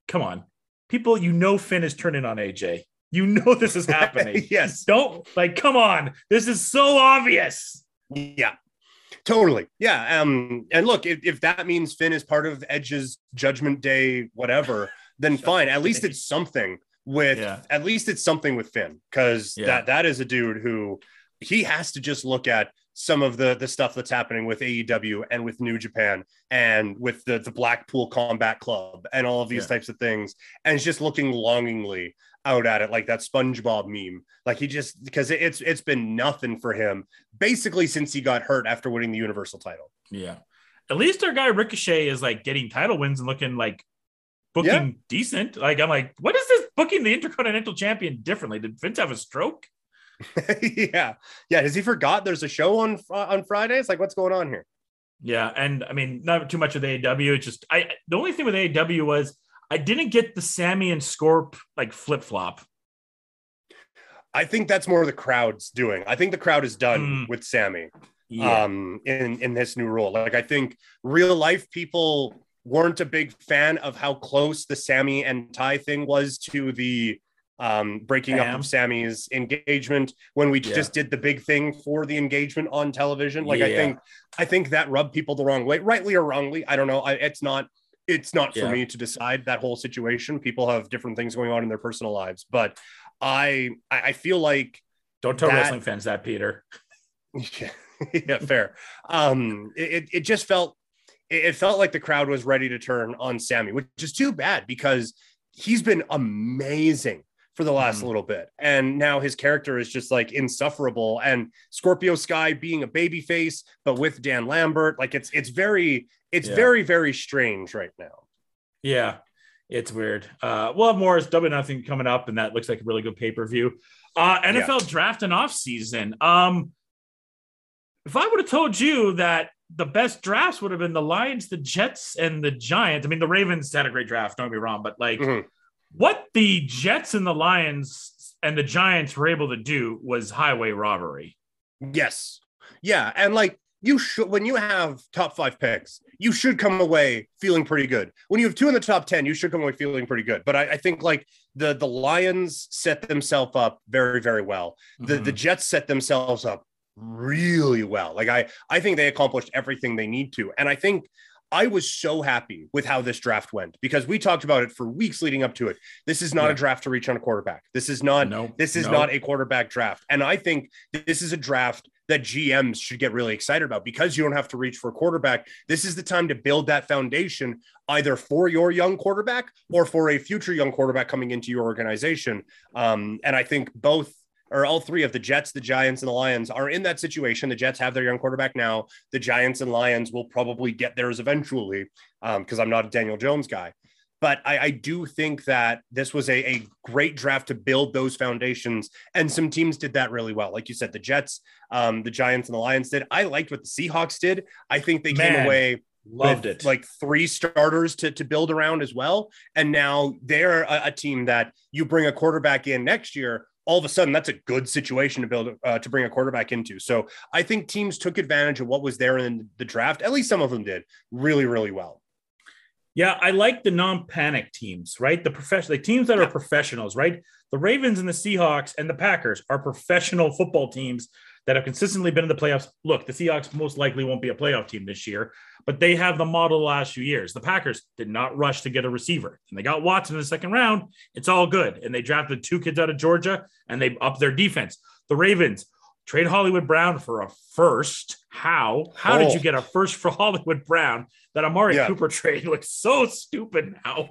come on, people, you know Finn is turning on A J. You know this is happening. Yes. Don't, like, come on. This is so obvious. Yeah, totally. Yeah. Um. And look, if, if that means Finn is part of Edge's Judgment Day, whatever, then fine. At least it's something with, yeah. at least it's something with Finn. Because yeah. that that is a dude who, he has to just look at some of the, the stuff that's happening with A E W and with New Japan and with the, the Blackpool Combat Club and all of these yeah. types of things. And it's just looking longingly out at it like that SpongeBob meme. Like he just, because it's it's been nothing for him basically since he got hurt after winning the Universal title. Yeah. At least our guy Ricochet is like getting title wins and looking like booking yeah. decent. Like, I'm like, what is this booking the Intercontinental Champion differently? Did Vince have a stroke? yeah yeah has he forgot there's a show on uh, on Friday? It's like, what's going on here? Yeah. And I mean, not too much with A E W. It's just I the only thing with A E W was I didn't get the Sammy and Scorp like flip-flop. I think that's more the crowd's doing. I think the crowd is done mm. with Sammy yeah. um in in this new rule. Like I think real life people weren't a big fan of how close the Sammy and Ty thing was to the Um, breaking up of Sammy's engagement when we yeah. just did the big thing for the engagement on television. Like yeah. I think, I think that rubbed people the wrong way, rightly or wrongly. I don't know. I, it's not, it's not yeah. for me to decide that whole situation. People have different things going on in their personal lives, but I, I feel like don't tell that, wrestling fans that, Peter. yeah, yeah, fair. Um, it it just felt it felt like the crowd was ready to turn on Sammy, which is too bad because he's been amazing for the last mm. little bit. And now his character is just like insufferable, and Scorpio Sky being a babyface, but with Dan Lambert, like it's, it's very, it's yeah. very, very strange right now. Yeah. It's weird. Uh, we'll have more Double Nothing coming up. And that looks like a really good pay-per-view. Uh, N F L yeah. draft and off season. Um, if I would have told you that the best drafts would have been the Lions, the Jets, and the Giants. I mean, the Ravens had a great draft. Don't get me wrong, but like, mm-hmm. what the Jets and the Lions and the Giants were able to do was highway robbery. Yes. Yeah. And like, you should, when you have top five picks, you should come away feeling pretty good. When you have two in the top ten, you should come away feeling pretty good. But I, I think like the, the Lions set themselves up very, very well. Mm-hmm. The, the Jets set themselves up really well. Like I, I think they accomplished everything they need to. And I think I was so happy with how this draft went because we talked about it for weeks leading up to it. This is not yeah. a draft to reach on a quarterback. This is not, no, this is no. not a quarterback draft. And I think this is a draft that G Ms should get really excited about because you don't have to reach for a quarterback. This is the time to build that foundation either for your young quarterback or for a future young quarterback coming into your organization. Um, and I think both, or all three of the Jets, the Giants, and the Lions are in that situation. The Jets have their young quarterback now. The Giants and Lions will probably get theirs eventually because um, I'm not a Daniel Jones guy. But I, I do think that this was a, a great draft to build those foundations. And some teams did that really well. Like you said, the Jets, um, the Giants, and the Lions did. I liked what the Seahawks did. I think they Man. came away... Loved it. Like three starters to, to build around as well. And now they're a, a team that you bring a quarterback in next year. All of a sudden, that's a good situation to build uh, to bring a quarterback into. So I think teams took advantage of what was there in the draft. At least some of them did really, really well. Yeah, I like the non-panic teams, right? The professional, the teams that yeah. are professionals, right? The Ravens and the Seahawks and the Packers are professional football teams that have consistently been in the playoffs. Look, the Seahawks most likely won't be a playoff team this year, but they have the model the last few years. The Packers did not rush to get a receiver, and they got Watson in the second round. It's all good, and they drafted two kids out of Georgia, and they upped their defense. The Ravens trade Hollywood Brown for a first. How? How oh. did you get a first for Hollywood Brown? That Amari yeah. Cooper trade looks so stupid now.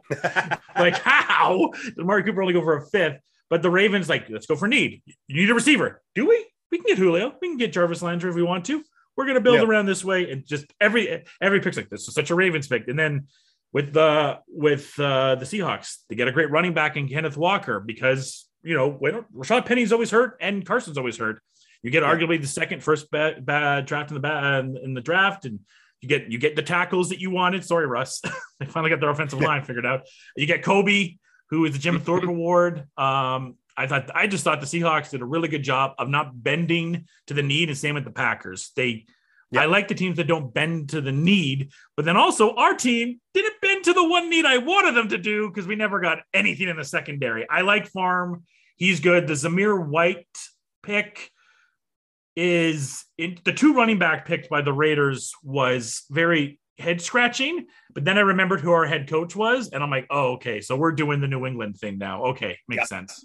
Like, how? Did Amari Cooper only go for a fifth? But the Ravens, like, let's go for need. You need a receiver. Do we? We can get Julio. We can get Jarvis Landry if we want to. We're going to build yep. around this way, and just every every pick's like this. So such a Ravens pick, and then with the with uh, the Seahawks, they get a great running back in Kenneth Walker because you know Rashad Penny's always hurt and Carson's always hurt. You get yep. arguably the second first ba- ba- draft in the ba- in the draft, and you get you get the tackles that you wanted. Sorry, Russ, they finally got their offensive line figured out. You get Kobe, who is the Jim Thorpe Award. Um, I thought I just thought the Seahawks did a really good job of not bending to the need, and same with the Packers. They, yeah. I like the teams that don't bend to the need, but then also our team didn't bend to the one need I wanted them to do because we never got anything in the secondary. I like Farm; he's good. The Zamir White pick is in, the two running back picked by the Raiders was very head scratching, but then I remembered who our head coach was, and I'm like, oh, okay, so we're doing the New England thing now. Okay, makes yeah. sense.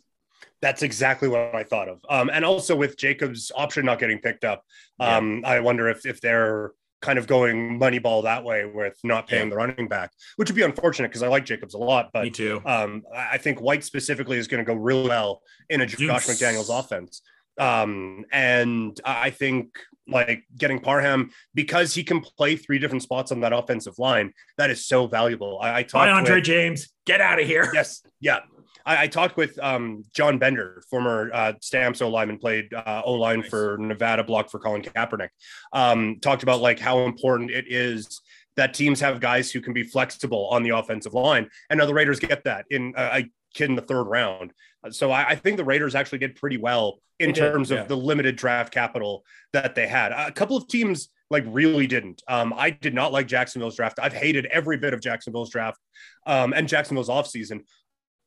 That's exactly what I thought of. Um, and also with Jacob's option not getting picked up, um, yeah. I wonder if if they're kind of going Moneyball that way with not paying yeah. the running back, which would be unfortunate because I like Jacobs a lot. But Me too. Um, I think White specifically is going to go really well in a Josh Deuce. McDaniels offense. Um, and I think like getting Parham, because he can play three different spots on that offensive line, that is so valuable. I, I talked Bye, Andre with, James, get out of here. Yes. Yeah. I, I talked with um, John Bender, former uh, Stamps O-lineman, played uh, O-line nice. for Nevada, blocked for Colin Kaepernick, um, talked about like how important it is that teams have guys who can be flexible on the offensive line. And now the Raiders get that in uh, a kid in the third round. So I, I think the Raiders actually did pretty well in they terms did, yeah. of the limited draft capital that they had. A couple of teams like really didn't. Um, I did not like Jacksonville's draft. I've hated every bit of Jacksonville's draft um, and Jacksonville's offseason.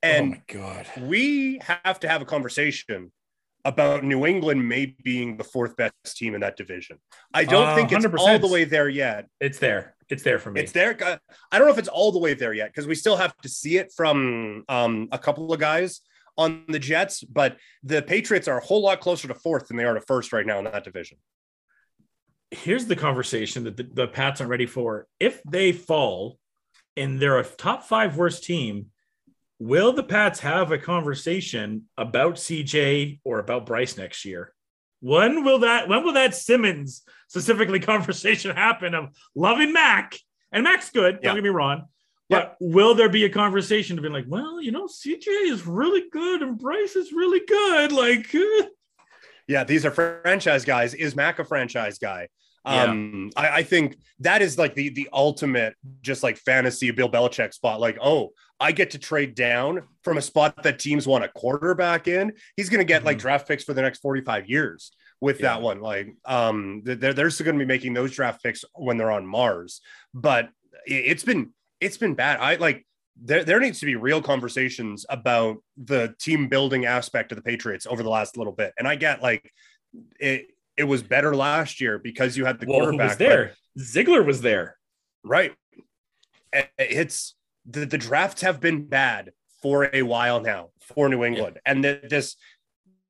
And oh my God. We have to have a conversation about New England maybe being the fourth best team in that division. I don't uh, think it's one hundred percent all the way there yet. It's there. It's there for me. It's there. I don't know if it's all the way there yet because we still have to see it from um, a couple of guys on the Jets. But the Patriots are a whole lot closer to fourth than they are to first right now in that division. Here's the conversation that the, the Pats aren't ready for. If they fall and they're a top five worst team, will the Pats have a conversation about C J or about Bryce next year? When will that when will that Simmons specifically conversation happen of loving Mac? And Mac's good, yeah. don't get me wrong. But yeah. will there be a conversation to be like, well, you know, C J is really good and Bryce is really good. Like, yeah, these are franchise guys. Is Mac a franchise guy? Yeah. Um, I, I think that is like the the ultimate just like fantasy Bill Belichick spot. Like, oh, I get to trade down from a spot that teams want a quarterback in. He's going to get mm-hmm. like draft picks for the next forty-five years with yeah. that one. Like um, they're, they're still going to be making those draft picks when they're on Mars, but it's been, it's been bad. I like, There, there needs to be real conversations about the team building aspect of the Patriots over the last little bit. And I get like it, it was better last year because you had the well, quarterback was there. But, Ziegler was there. Right. It's the, the drafts have been bad for a while now for New England. Yeah. And the, this,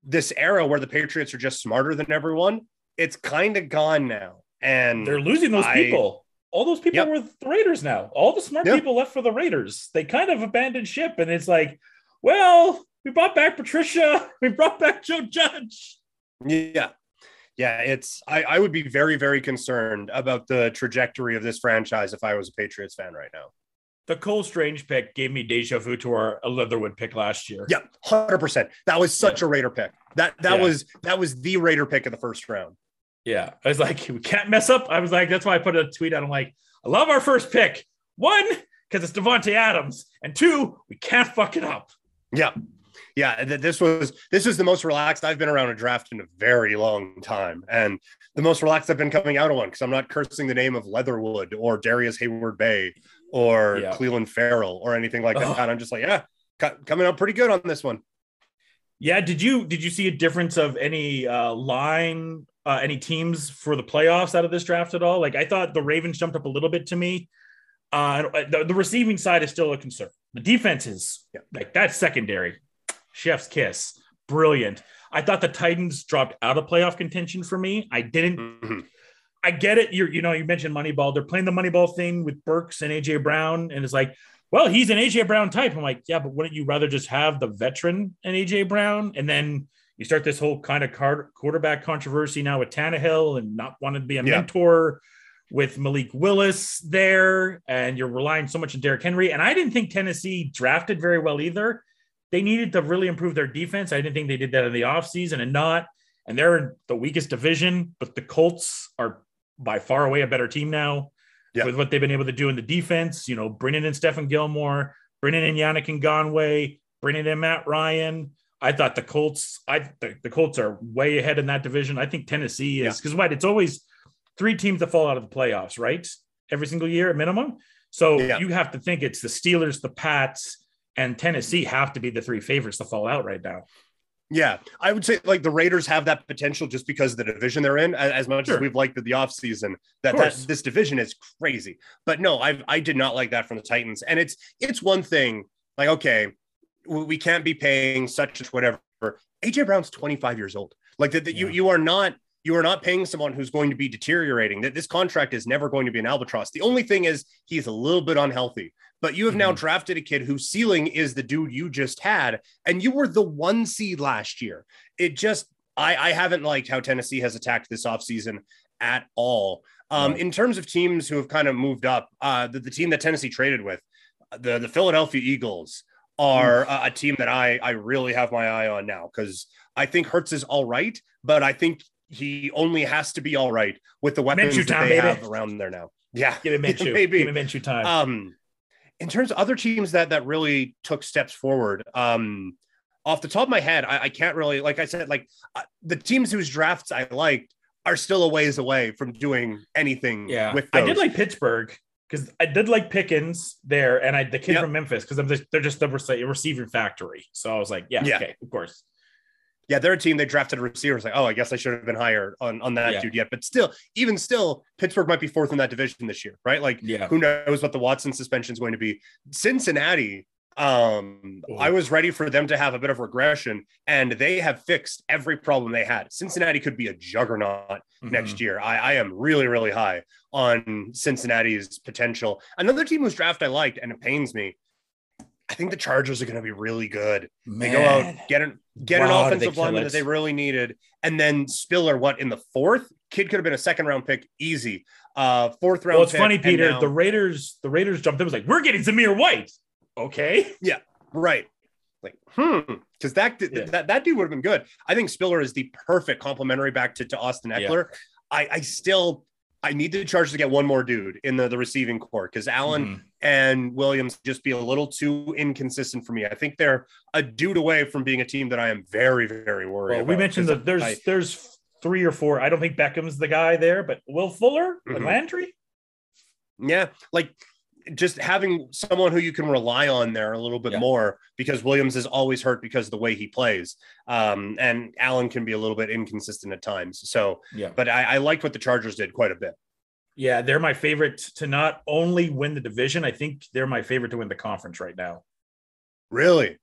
this era where the Patriots are just smarter than everyone, it's kind of gone now. And they're losing those I, people. All those people yep. were the Raiders now. All the smart yep. people left for the Raiders. They kind of abandoned ship, and it's like, well, we brought back Patricia. We brought back Joe Judge. Yeah. Yeah, it's I, I would be very, very concerned about the trajectory of this franchise if I was a Patriots fan right now. The Cole Strange pick gave me deja vu to our Leatherwood pick last year. Yeah, one hundred percent. That was such yeah. a Raider pick. That that yeah. was that was the Raider pick of the first round. Yeah, I was like, we can't mess up. I was like, that's why I put a tweet out. I'm like, I love our first pick. One, because it's Devontae Adams. And two, we can't fuck it up. Yeah. Yeah, this was this is the most relaxed I've been around a draft in a very long time. And the most relaxed I've been coming out of one, because I'm not cursing the name of Leatherwood or Darius Hayward-Bay or yeah. Cleveland Farrell or anything like that. Oh. And I'm just like, yeah, coming out pretty good on this one. Yeah, did you did you see a difference of any uh, line, uh, any teams for the playoffs out of this draft at all? Like, I thought the Ravens jumped up a little bit to me. Uh, the, the receiving side is still a concern. The defense is yeah. like that's secondary. Chef's kiss. Brilliant. I thought the Titans dropped out of playoff contention for me. I didn't. Mm-hmm. I get it. You're, you know, you mentioned Moneyball. They're playing the Moneyball thing with Burks and A J Brown. And it's like, well, he's an A J Brown type. I'm like, yeah, but wouldn't you rather just have the veteran and A J Brown? And then you start this whole kind of card, quarterback controversy now with Tannehill and not wanting to be a yeah. mentor with Malik Willis there. And you're relying so much on Derrick Henry. And I didn't think Tennessee drafted very well either. They needed to really improve their defense. I didn't think they did that in the offseason and not. And they're the weakest division, but the Colts are by far away a better team now. Yeah. With what they've been able to do in the defense, you know, bringing in Stephen Gilmore, bringing in Yannick Ngakoue, bringing in Matt Ryan. I thought the Colts, I the, the Colts are way ahead in that division. I think Tennessee is, because yeah. what it's always three teams that fall out of the playoffs, right? Every single year at minimum. So yeah. you have to think it's the Steelers, the Pats, and Tennessee have to be the three favorites to fall out right now. Yeah, I would say like the Raiders have that potential just because of the division they're in, as much sure. as we've liked it the offseason, that, that this division is crazy. But no, I I did not like that from the Titans. And it's it's one thing, like, okay, we can't be paying such and whatever. A J Brown's twenty-five years old. Like that yeah. you you are not you are not paying someone who's going to be deteriorating. That this contract is never going to be an albatross. The only thing is he's a little bit unhealthy. But you have mm-hmm. now drafted a kid whose ceiling is the dude you just had, and you were the one seed last year. It just, I, I haven't liked how Tennessee has attacked this offseason at all. Um, mm-hmm. In terms of teams who have kind of moved up, uh, the, the team that Tennessee traded with, the, the Philadelphia Eagles are mm-hmm. a, a team that I, I really have my eye on now, because I think Hurts is all right, but I think he only has to be all right with the weapons Minshew that time, they baby. have around there now. Yeah, give him Minshew. Maybe. Give him Minshew time. Um, In terms of other teams that that really took steps forward, um, off the top of my head, I, I can't really, like I said, like uh, the teams whose drafts I liked are still a ways away from doing anything. Yeah, with those. I did like Pittsburgh because I did like Pickens there, and I the kid yep. from Memphis because I'm just, they're just a receiving factory. So I was like, yeah, yeah, okay, of course. Yeah, they're a team they drafted receivers. Like, oh, I guess I should have been higher on, on that yeah. dude yet. But still, even still, Pittsburgh might be fourth in that division this year, right? Like, yeah. who knows what the Watson suspension is going to be. Cincinnati, um, I was ready for them to have a bit of regression, and they have fixed every problem they had. Cincinnati could be a juggernaut mm-hmm. next year. I, I am really, really high on Cincinnati's potential. Another team whose draft I liked, and it pains me, I think the Chargers are going to be really good. Man. They go out, get an get wow, an offensive lineman that they really needed. And then Spiller, what, in the fourth? Kid could have been a second round pick, easy. Uh, fourth round pick. Well, it's pick, funny, Peter, now, the Raiders, the Raiders jumped in and was like, we're getting Zamir White. Okay. Yeah, right. Like, hmm. Because that, yeah. that that dude would have been good. I think Spiller is the perfect complementary back to, to Austin Eckler. Yeah. I, I still I need the Chargers to get one more dude in the, the receiving core, because Allen mm. and Williams just be a little too inconsistent for me. I think they're a dude away from being a team that I am very, very worried well, about. We mentioned that there's I, there's three or four. I don't think Beckham's the guy there, but Will Fuller, mm-hmm. Landry. Yeah, like just having someone who you can rely on there a little bit yeah. more, because Williams is always hurt because of the way he plays. Um, and Allen can be a little bit inconsistent at times. So, yeah, but I, I liked what the Chargers did quite a bit. Yeah. They're my favorite to not only win the division. I think they're my favorite to win the conference right now. Really?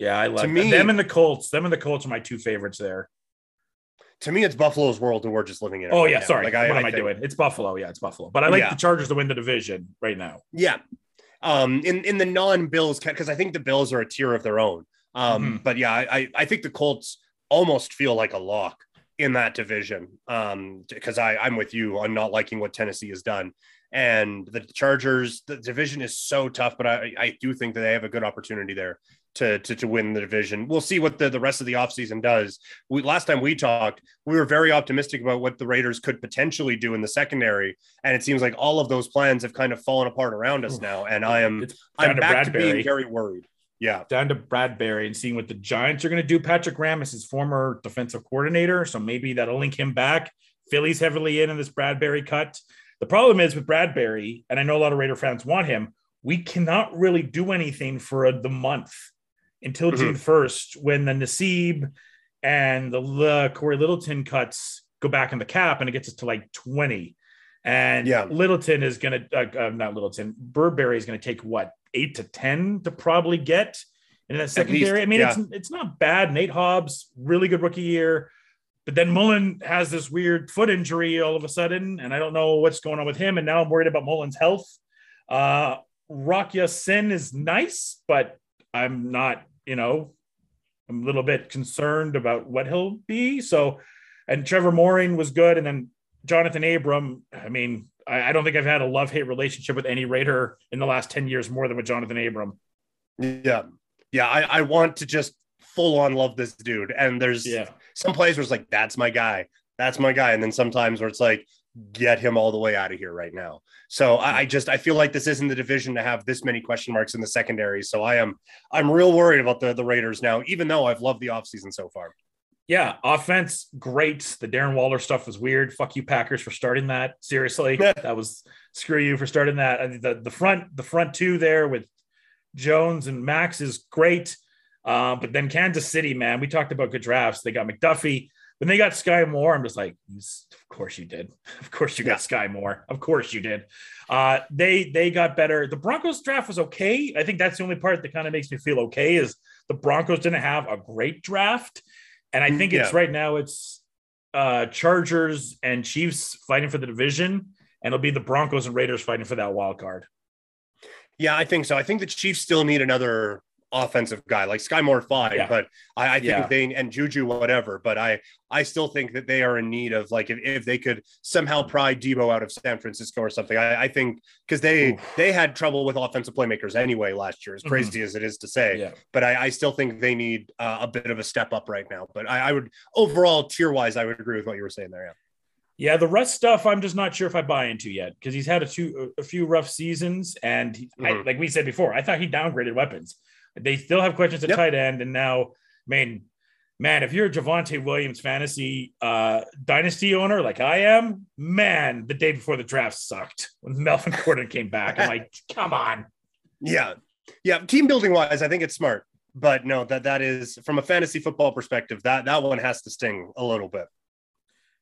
Yeah. I love me, them and the Colts, them and the Colts are my two favorites there. To me, it's Buffalo's world and we're just living in it. Oh, right yeah. Now. Sorry. Like, I, what am I, I doing? It's Buffalo. Yeah, it's Buffalo. But I like yeah. the Chargers to win the division right now. Yeah. Um, in, in the non-Bills, because I think the Bills are a tier of their own. Um, mm-hmm. But yeah, I, I think the Colts almost feel like a lock in that division, because um, I'm with you on not liking what Tennessee has done. And the Chargers, the division is so tough, but I, I do think that they have a good opportunity there to, to, to win the division. We'll see what the, the rest of the offseason does. We, last time we talked, we were very optimistic about what the Raiders could potentially do in the secondary. And it seems like all of those plans have kind of fallen apart around us now. And I am I'm back to being very worried. Yeah. Down to Bradberry and seeing what the Giants are going to do. Patrick Graham is his former defensive coordinator, so maybe that'll link him back. Philly's heavily in on this Bradberry cut. The problem is with Bradberry, and I know a lot of Raider fans want him, we cannot really do anything for a, the month until mm-hmm. June first, when the Nassib and the uh, Corey Littleton cuts go back in the cap, and it gets us to like twenty. And yeah. Littleton is going to, uh, uh, not Littleton, Bradberry is going to take what, eight to ten to probably get in that secondary? Least, I mean, yeah. it's it's not bad. Nate Hobbs, really good rookie year. But then Mullen has this weird foot injury all of a sudden, and I don't know what's going on with him. And now I'm worried about Mullen's health. Uh, Rakya Sin is nice, but I'm not, you know, I'm a little bit concerned about what he'll be. So, and Trevor Moehring was good. And then Jonathan Abram, I mean, I, I don't think I've had a love-hate relationship with any Raider in the last ten years more than with Jonathan Abram. Yeah. Yeah. I, I want to just full on love this dude. And there's yeah. some plays where it's like, that's my guy. That's my guy. And then sometimes where it's like, get him all the way out of here right now. So I, I just, I feel like this isn't the division to have this many question marks in the secondary. So I am, I'm real worried about the, the Raiders now, even though I've loved the offseason so far. Yeah. Offense. Great. The Darren Waller stuff was weird. Fuck you, Packers, for starting that. Seriously. That was screw you for starting that. I mean, the, the front, the front two there with Jones and Max is great. Uh, but then Kansas City, man, we talked about good drafts. They got McDuffie. When they got Sky Moore, I'm just like, of course you did. Of course you got yeah. Sky Moore. Of course you did. Uh, they they got better. The Broncos draft was okay. I think that's the only part that kind of makes me feel okay is the Broncos didn't have a great draft. And I think yeah. it's right now it's uh, Chargers and Chiefs fighting for the division. And it'll be the Broncos and Raiders fighting for that wild card. Yeah, I think so. I think the Chiefs still need another offensive guy like Sky Moore fine, yeah. but I, I think yeah. they and Juju whatever, but I I still think that they are in need of like if, if they could somehow pry Debo out of San Francisco or something. I, I think because they Oof. they had trouble with offensive playmakers anyway last year, as crazy mm-hmm. as it is to say. Yeah. But I, I still think they need uh, a bit of a step up right now. But I, I would overall tier wise, I would agree with what you were saying there. Yeah, yeah. The Russ stuff, I'm just not sure if I buy into yet because he's had a few a few rough seasons, and he, mm-hmm. I, like we said before, I thought he downgraded weapons. They still have questions at yep. tight end. And now, I mean, man, if you're a Javonte Williams fantasy uh, dynasty owner like I am, man, the day before the draft sucked when Melvin Gordon came back. I'm like, come on. Yeah. Yeah. Team building wise, I think it's smart. But no, that that is from a fantasy football perspective, that, that one has to sting a little bit.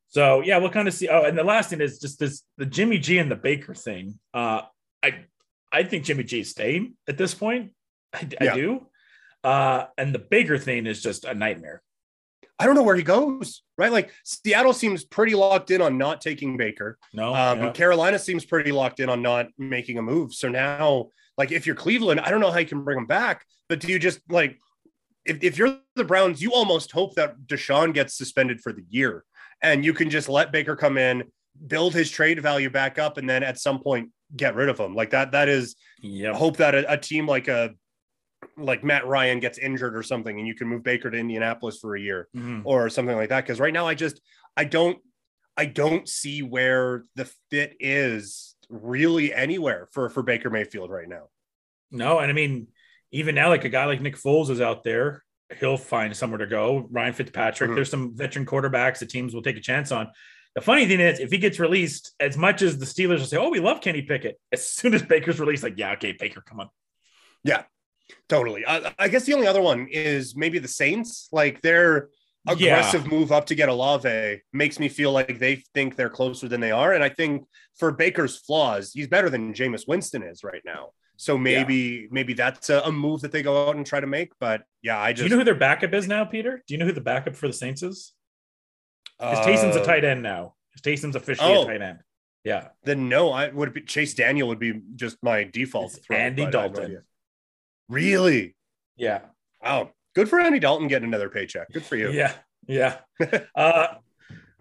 So, yeah, we'll kind of see. Oh, and the last thing is just this, the Jimmy G and the Baker thing. Uh, I, I think Jimmy G is staying at this point. I, yeah. I do. Uh, and the bigger thing is just a nightmare. I don't know where he goes, right? Like Seattle seems pretty locked in on not taking Baker. No. Um, yeah. Carolina seems pretty locked in on not making a move. So now, like, if you're Cleveland, I don't know how you can bring him back, but do you just like, if, if you're the Browns, you almost hope that Deshaun gets suspended for the year and you can just let Baker come in, build his trade value back up. And then at some point get rid of him like that. That is yep. hope that a, a team like a, like Matt Ryan gets injured or something and you can move Baker to Indianapolis for a year mm-hmm. or something like that. Cause right now I just, I don't, I don't see where the fit is really anywhere for, for Baker Mayfield right now. No, and I mean, even now, like a guy like Nick Foles is out there. He'll find somewhere to go. Ryan Fitzpatrick. Mm-hmm. There's some veteran quarterbacks the teams will take a chance on. The funny thing is, if he gets released, as much as the Steelers will say, oh, we love Kenny Pickett, as soon as Baker's released, like, yeah, okay, Baker, come on. Yeah, totally. I, I guess the only other one is maybe the Saints. Like, their aggressive yeah. move up to get Olave makes me feel like they think they're closer than they are. And I think for Baker's flaws, he's better than Jameis Winston is right now. So maybe yeah. maybe that's a, a move that they go out and try to make. But, yeah, I just – do you know who their backup is now, Peter? Do you know who the backup for the Saints is? Because Taysom's a tight end now. Taysom's officially oh, a tight end. Yeah. Then no, I would be Chase Daniel would be just my default. Throw, Andy Dalton. No really? Yeah. Wow. Good for Andy Dalton getting another paycheck. Good for you. Yeah. Yeah. uh,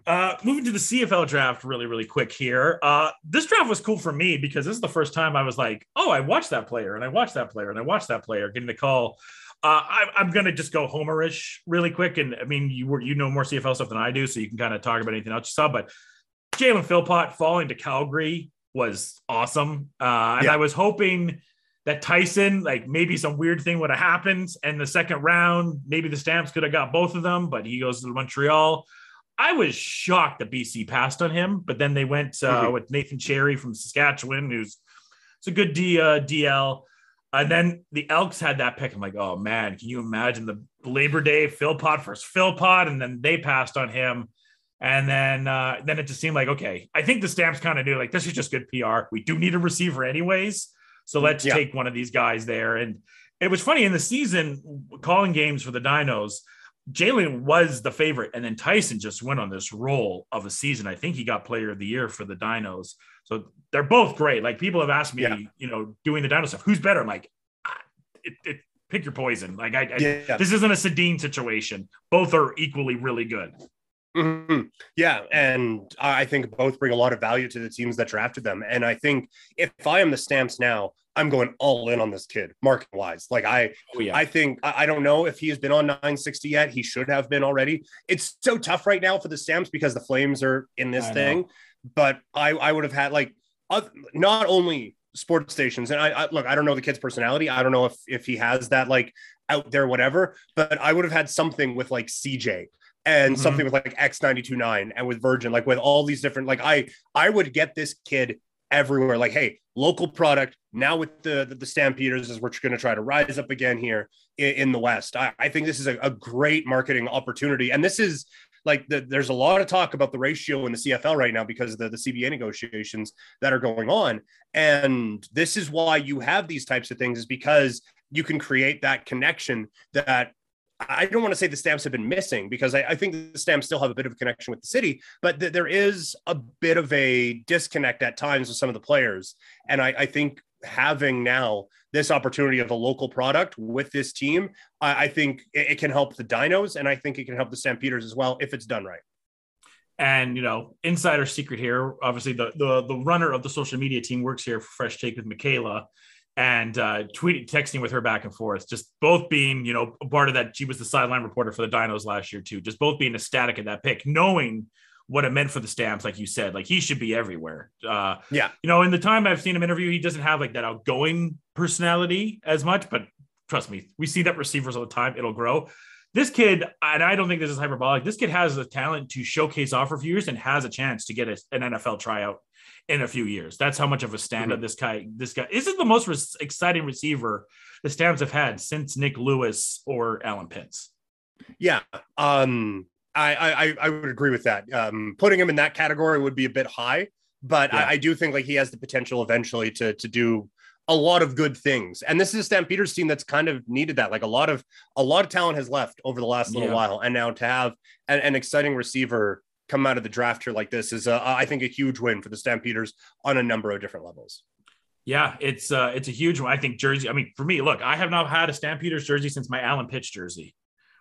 uh, moving to the C F L draft really, really quick here. Uh, this draft was cool for me because this is the first time I was like, oh, I watched that player and I watched that player and I watched that player getting the call. Uh, I, I'm going to just go Homer-ish really quick. And I mean, you were, you know more C F L stuff than I do, so you can kind of talk about anything else you saw, but Jalen Philpott falling to Calgary was awesome. Uh, and yeah. I was hoping that Tyson, like maybe some weird thing would have happened. And the second round, maybe the Stamps could have got both of them, but he goes to Montreal. I was shocked that B C passed on him, but then they went uh, mm-hmm. with Nathan Cherry from Saskatchewan, who's it's a good D, uh, D L. And then the Elks had that pick. I'm like, oh, man, can you imagine the Labor Day Philpott versus Philpott? And then they passed on him. And then uh, then it just seemed like, okay, I think the Stamps kind of knew, like, this is just good P R. We do need a receiver anyways, so let's yeah. take one of these guys there. And it was funny, in the season, calling games for the Dinos, Jalen was the favorite. And then Tyson just went on this roll of a season. I think he got player of the year for the Dinos. So they're both great. Like, people have asked me, yeah. you know, doing the Dino stuff, who's better? I'm like, ah, it, it, pick your poison. Like, I, I yeah. this isn't a Sedin situation. Both are equally really good. Mm-hmm. Yeah. And I think both bring a lot of value to the teams that drafted them. And I think if I am the Stamps now, I'm going all in on this kid market wise. Like I, oh, yeah. I think, I don't know if he has been on nine sixty yet. He should have been already. It's so tough right now for the Stamps because the Flames are in this I thing. Know. But I, I would have had like uh, not only sports stations, and I, I look, I don't know the kid's personality. I don't know if, if he has that like out there, whatever, but I would have had something with like C J and mm-hmm. something with like X ninety-two point nine and with Virgin, like with all these different, like I, I would get this kid everywhere. Like, hey, local product now with the, the, the Stampeders is we're going to try to rise up again here in, in the West. I, I think this is a, a great marketing opportunity. And this is, Like the, there's a lot of talk about the ratio in the C F L right now because of the, the C B A negotiations that are going on. And this is why you have these types of things, is because you can create that connection that I don't want to say the Stamps have been missing, because I, I think the Stamps still have a bit of a connection with the city, but th- there is a bit of a disconnect at times with some of the players. And I, I think having now this opportunity of a local product with this team, I, I think it, it can help the Dinos, and I think it can help the Stampeders as well if it's done right. And, you know, insider secret here, obviously the the, the runner of the social media team works here for Fresh Take with Michaela, and uh, tweeting, texting with her back and forth, just both being, you know, part of that. She was the sideline reporter for the Dinos last year too, just both being ecstatic at that pick, knowing what it meant for the Stamps. Like you said, like he should be everywhere. Uh, yeah. You know, in the time I've seen him interview, he doesn't have like that outgoing personality as much, but trust me, we see that receivers all the time. It'll grow. This kid, and I don't think this is hyperbolic, this kid has the talent to showcase off reviews and has a chance to get a, an N F L tryout in a few years. That's how much of a stand-up mm-hmm. this guy, this guy, this is the most res- exciting receiver the Stamps have had since Nick Lewis or Alan Pitts. Yeah. Um, I, I I would agree with that. Um, putting him in that category would be a bit high, but yeah. I, I do think like he has the potential eventually to to do a lot of good things. And this is a Stampeders team that's kind of needed that. Like a lot of a lot of talent has left over the last little yeah. while, and now to have an, an exciting receiver come out of the draft here like this is, a, I think, a huge win for the Stampeders on a number of different levels. Yeah, it's uh, it's a huge one. I think jersey. I mean, for me, look, I have not had a Stampeders jersey since my Alan Pitts jersey,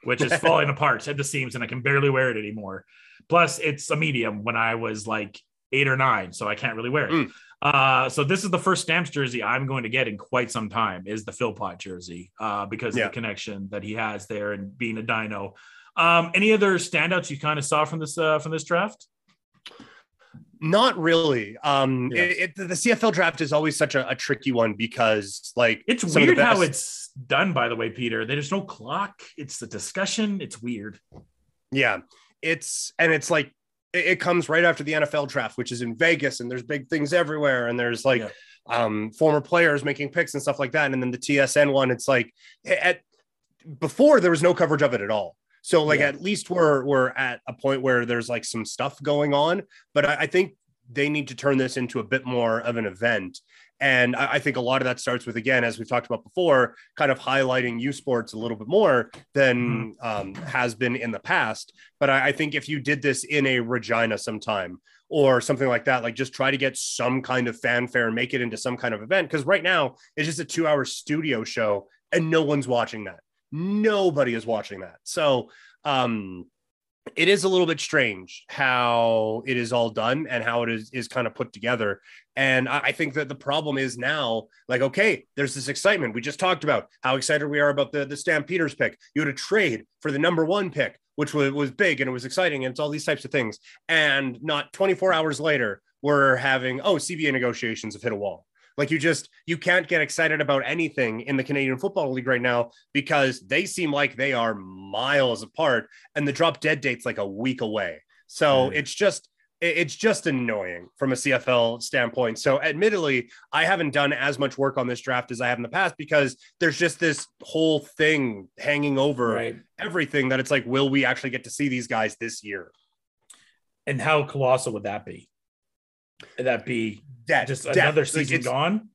which is falling apart at the seams, and I can barely wear it anymore. Plus, it's a medium when I was like eight or nine, so I can't really wear it. Mm. Uh, so this is the first Stamps jersey I'm going to get in quite some time, is the Philpott jersey, uh, because yeah. of the connection that he has there and being a Dino. Um, any other standouts you kind of saw from this uh, from this draft? Not really. Um, yeah. it, it, the C F L draft is always such a, a tricky one because, like, it's weird best... how it's done. By the way, Peter, there's no clock. It's the discussion. It's weird. Yeah, it's and it's like it, it comes right after the N F L draft, which is in Vegas, and there's big things everywhere, and there's like yeah. um, former players making picks and stuff like that. And then the T S N one, it's like at before there was no coverage of it at all. So like, yeah. at least we're, we're at a point where there's like some stuff going on, but I, I think they need to turn this into a bit more of an event. And I, I think a lot of that starts with, again, as we've talked about before, kind of highlighting U Sports a little bit more than mm. um, has been in the past. But I, I think if you did this in a Regina sometime or something like that, like just try to get some kind of fanfare and make it into some kind of event. Cause right now it's just a two hour studio show and no one's watching that. Nobody is watching that. So um, it is a little bit strange how it is all done and how it is, is kind of put together. And I, I think that the problem is now, like, okay, there's this excitement. We just talked about how excited we are about the, the Stampeders pick. You had a trade for the number one pick, which was, was big and it was exciting. And it's all these types of things. And not twenty-four hours later, we're having, oh, C B A negotiations have hit a wall. Like you just, you can't get excited about anything in the Canadian Football League right now because they seem like they are miles apart and the drop dead date's like a week away. So mm. it's just, it's just annoying from a C F L standpoint. So admittedly, I haven't done as much work on this draft as I have in the past because there's just this whole thing hanging over right. everything that it's like, will we actually get to see these guys this year? And how colossal would that be? That be that just that, another season like gone?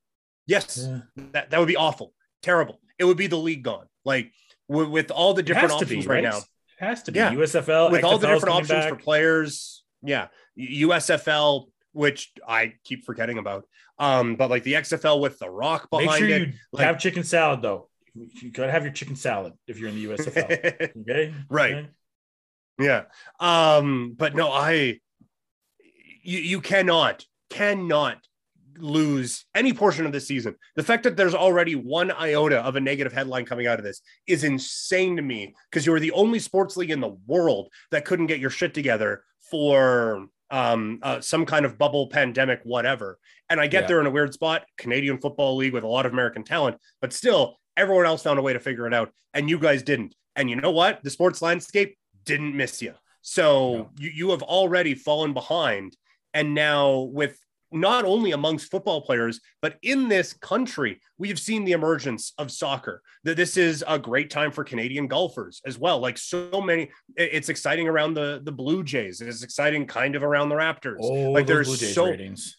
Yes, yeah. that that would be awful, terrible. It would be the league gone. Like w- with all the different options be, right? right now, it has to be yeah. U S F L with X F L's all the different options back. For players. Yeah, U S F L, which I keep forgetting about. Um, but like the X F L with the Rock behind Make sure it. You like, have chicken salad though. You gotta have your chicken salad if you're in the U S F L. okay, right? Okay. Yeah. Um, but no, I. You, you cannot, cannot lose any portion of this season. The fact that there's already one iota of a negative headline coming out of this is insane to me because you were the only sports league in the world that couldn't get your shit together for um, uh, some kind of bubble, pandemic, whatever. And I get yeah. they're in a weird spot, Canadian Football League with a lot of American talent, but still everyone else found a way to figure it out. And you guys didn't. And you know what? The sports landscape didn't miss you. So no. you, you have already fallen behind. And now with not only amongst football players, but in this country, we have seen the emergence of soccer. That this is a great time for Canadian golfers as well. Like so many, it's exciting around the, the Blue Jays. It's exciting kind of around the Raptors. Oh, like there's Blue Jays so, ratings.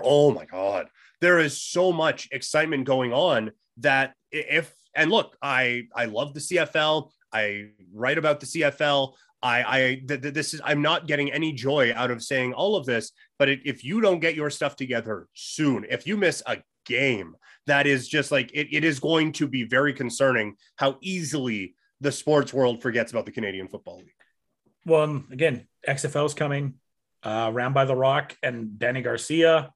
Oh my God. There is so much excitement going on that if, and look, I, I love the C F L. I write about the C F L. I, I th- th- this is I'm not getting any joy out of saying all of this, but it, if you don't get your stuff together soon, if you miss a game, that is just like it, it is going to be very concerning how easily the sports world forgets about the Canadian Football League. Well, um, again, X F L is coming uh, around by the Rock and Danny Garcia.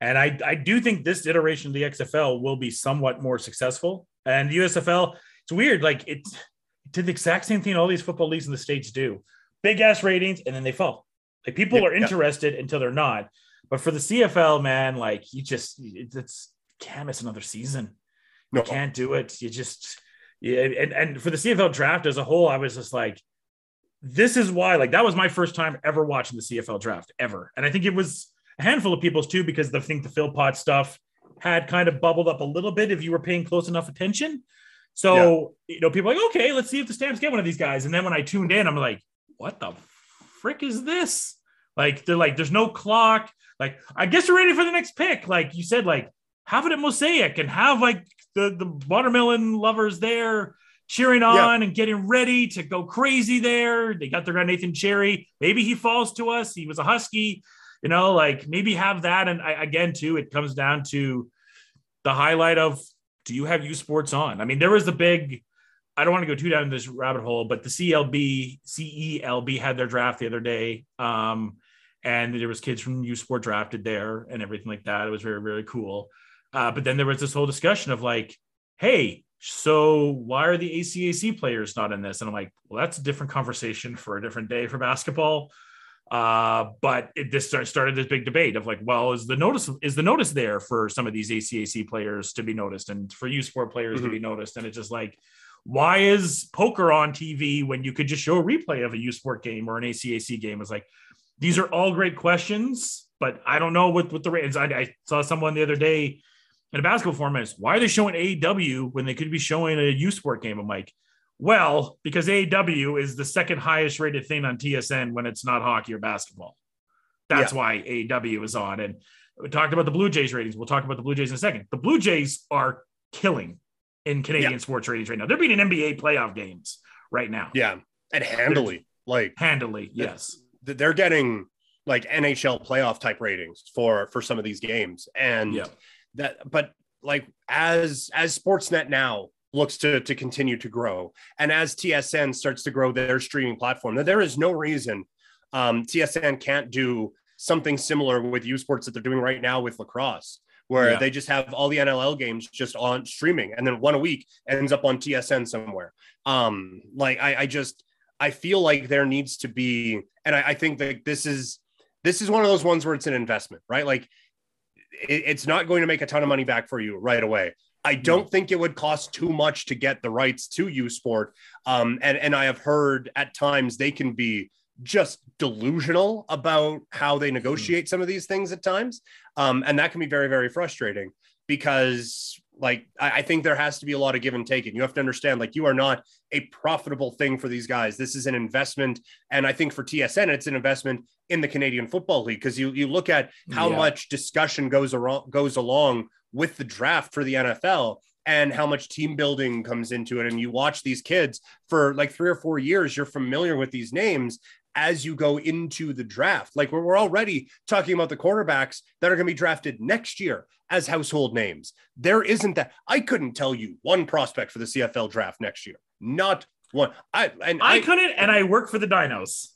And I, I do think this iteration of the X F L will be somewhat more successful. And the U S F L, it's weird, like it's did the exact same thing all these football leagues in the States do. Big ass ratings, and then they fall. Like people yeah, are interested yeah. until they're not. But for the C F L, man, like you just it's can't miss another season. You no. can't do it. You just yeah, and, and for the C F L draft as a whole, I was just like, this is why, like that was my first time ever watching the C F L draft ever. And I think it was a handful of people's too, because I think the Philpott stuff had kind of bubbled up a little bit if you were paying close enough attention. So, yeah. you know, people are like, okay, let's see if the Stamps get one of these guys. And then when I tuned in, I'm like, what the frick is this? Like, they're like, there's no clock. Like, I guess we're ready for the next pick. Like you said, like, have it at Mosaic and have like the, the watermelon lovers there cheering on yeah. and getting ready to go crazy there. They got their guy, Nathan Cherry. Maybe he falls to us. He was a Husky, you know, like maybe have that. And I, again, too, it comes down to the highlight of, do you have U Sports on? I mean, there was the big, I don't want to go too down this rabbit hole, but the C L B, C E L B had their draft the other day. Um, and there was kids from U Sport drafted there and everything like that. It was very, very cool. Uh, but then there was this whole discussion of like, hey, so why are the A C A C players not in this? And I'm like, well, that's a different conversation for a different day for basketball. Uh, but it this started this big debate of like, well, is the notice is the notice there for some of these A C A C players to be noticed and for U Sport players mm-hmm. to be noticed? And it's just like, why is poker on T V when you could just show a replay of a U Sport game or an A C A C game? It's like, these are all great questions, but I don't know what, what the ratings. I, I saw someone the other day in a basketball format. Why are they showing A E W when they could be showing a U Sport game? I'm like, well, because A E W is the second highest rated thing on T S N when it's not hockey or basketball. That's yeah. why A E W is on. And we talked about the Blue Jays ratings. We'll talk about the Blue Jays in a second. The Blue Jays are killing in Canadian yeah. sports ratings right now. They're beating N B A playoff games right now. Yeah. And handily. Like handily. Yes. They're getting like N H L playoff type ratings for, for some of these games. And yeah. that, but like as, as Sportsnet now looks to to continue to grow. And as T S N starts to grow their streaming platform, there is no reason um, T S N can't do something similar with U Sports that they're doing right now with lacrosse, where yeah. they just have all the N L L games just on streaming. And then one a week ends up on T S N somewhere. Um, like, I, I just, I feel like there needs to be, and I, I think that this is, this is one of those ones where it's an investment, right? Like it, it's not going to make a ton of money back for you right away. I don't think it would cost too much to get the rights to U Sport. Um, and, and I have heard at times they can be just delusional about how they negotiate some of these things at times. Um, and that can be very, very frustrating because like, I, I think there has to be a lot of give and take. And you have to understand, like, you are not a profitable thing for these guys. This is an investment. And I think for T S N, it's an investment in the Canadian Football League. Cause you, you look at how yeah. much discussion goes around, goes along with the draft for the N F L and how much team building comes into it. And you watch these kids for like three or four years, you're familiar with these names as you go into the draft. Like we're, we're already talking about the quarterbacks that are going to be drafted next year as household names. There isn't that. I couldn't tell you one prospect for the C F L draft next year, not one. I, and I, I couldn't. And I work for the Dinos,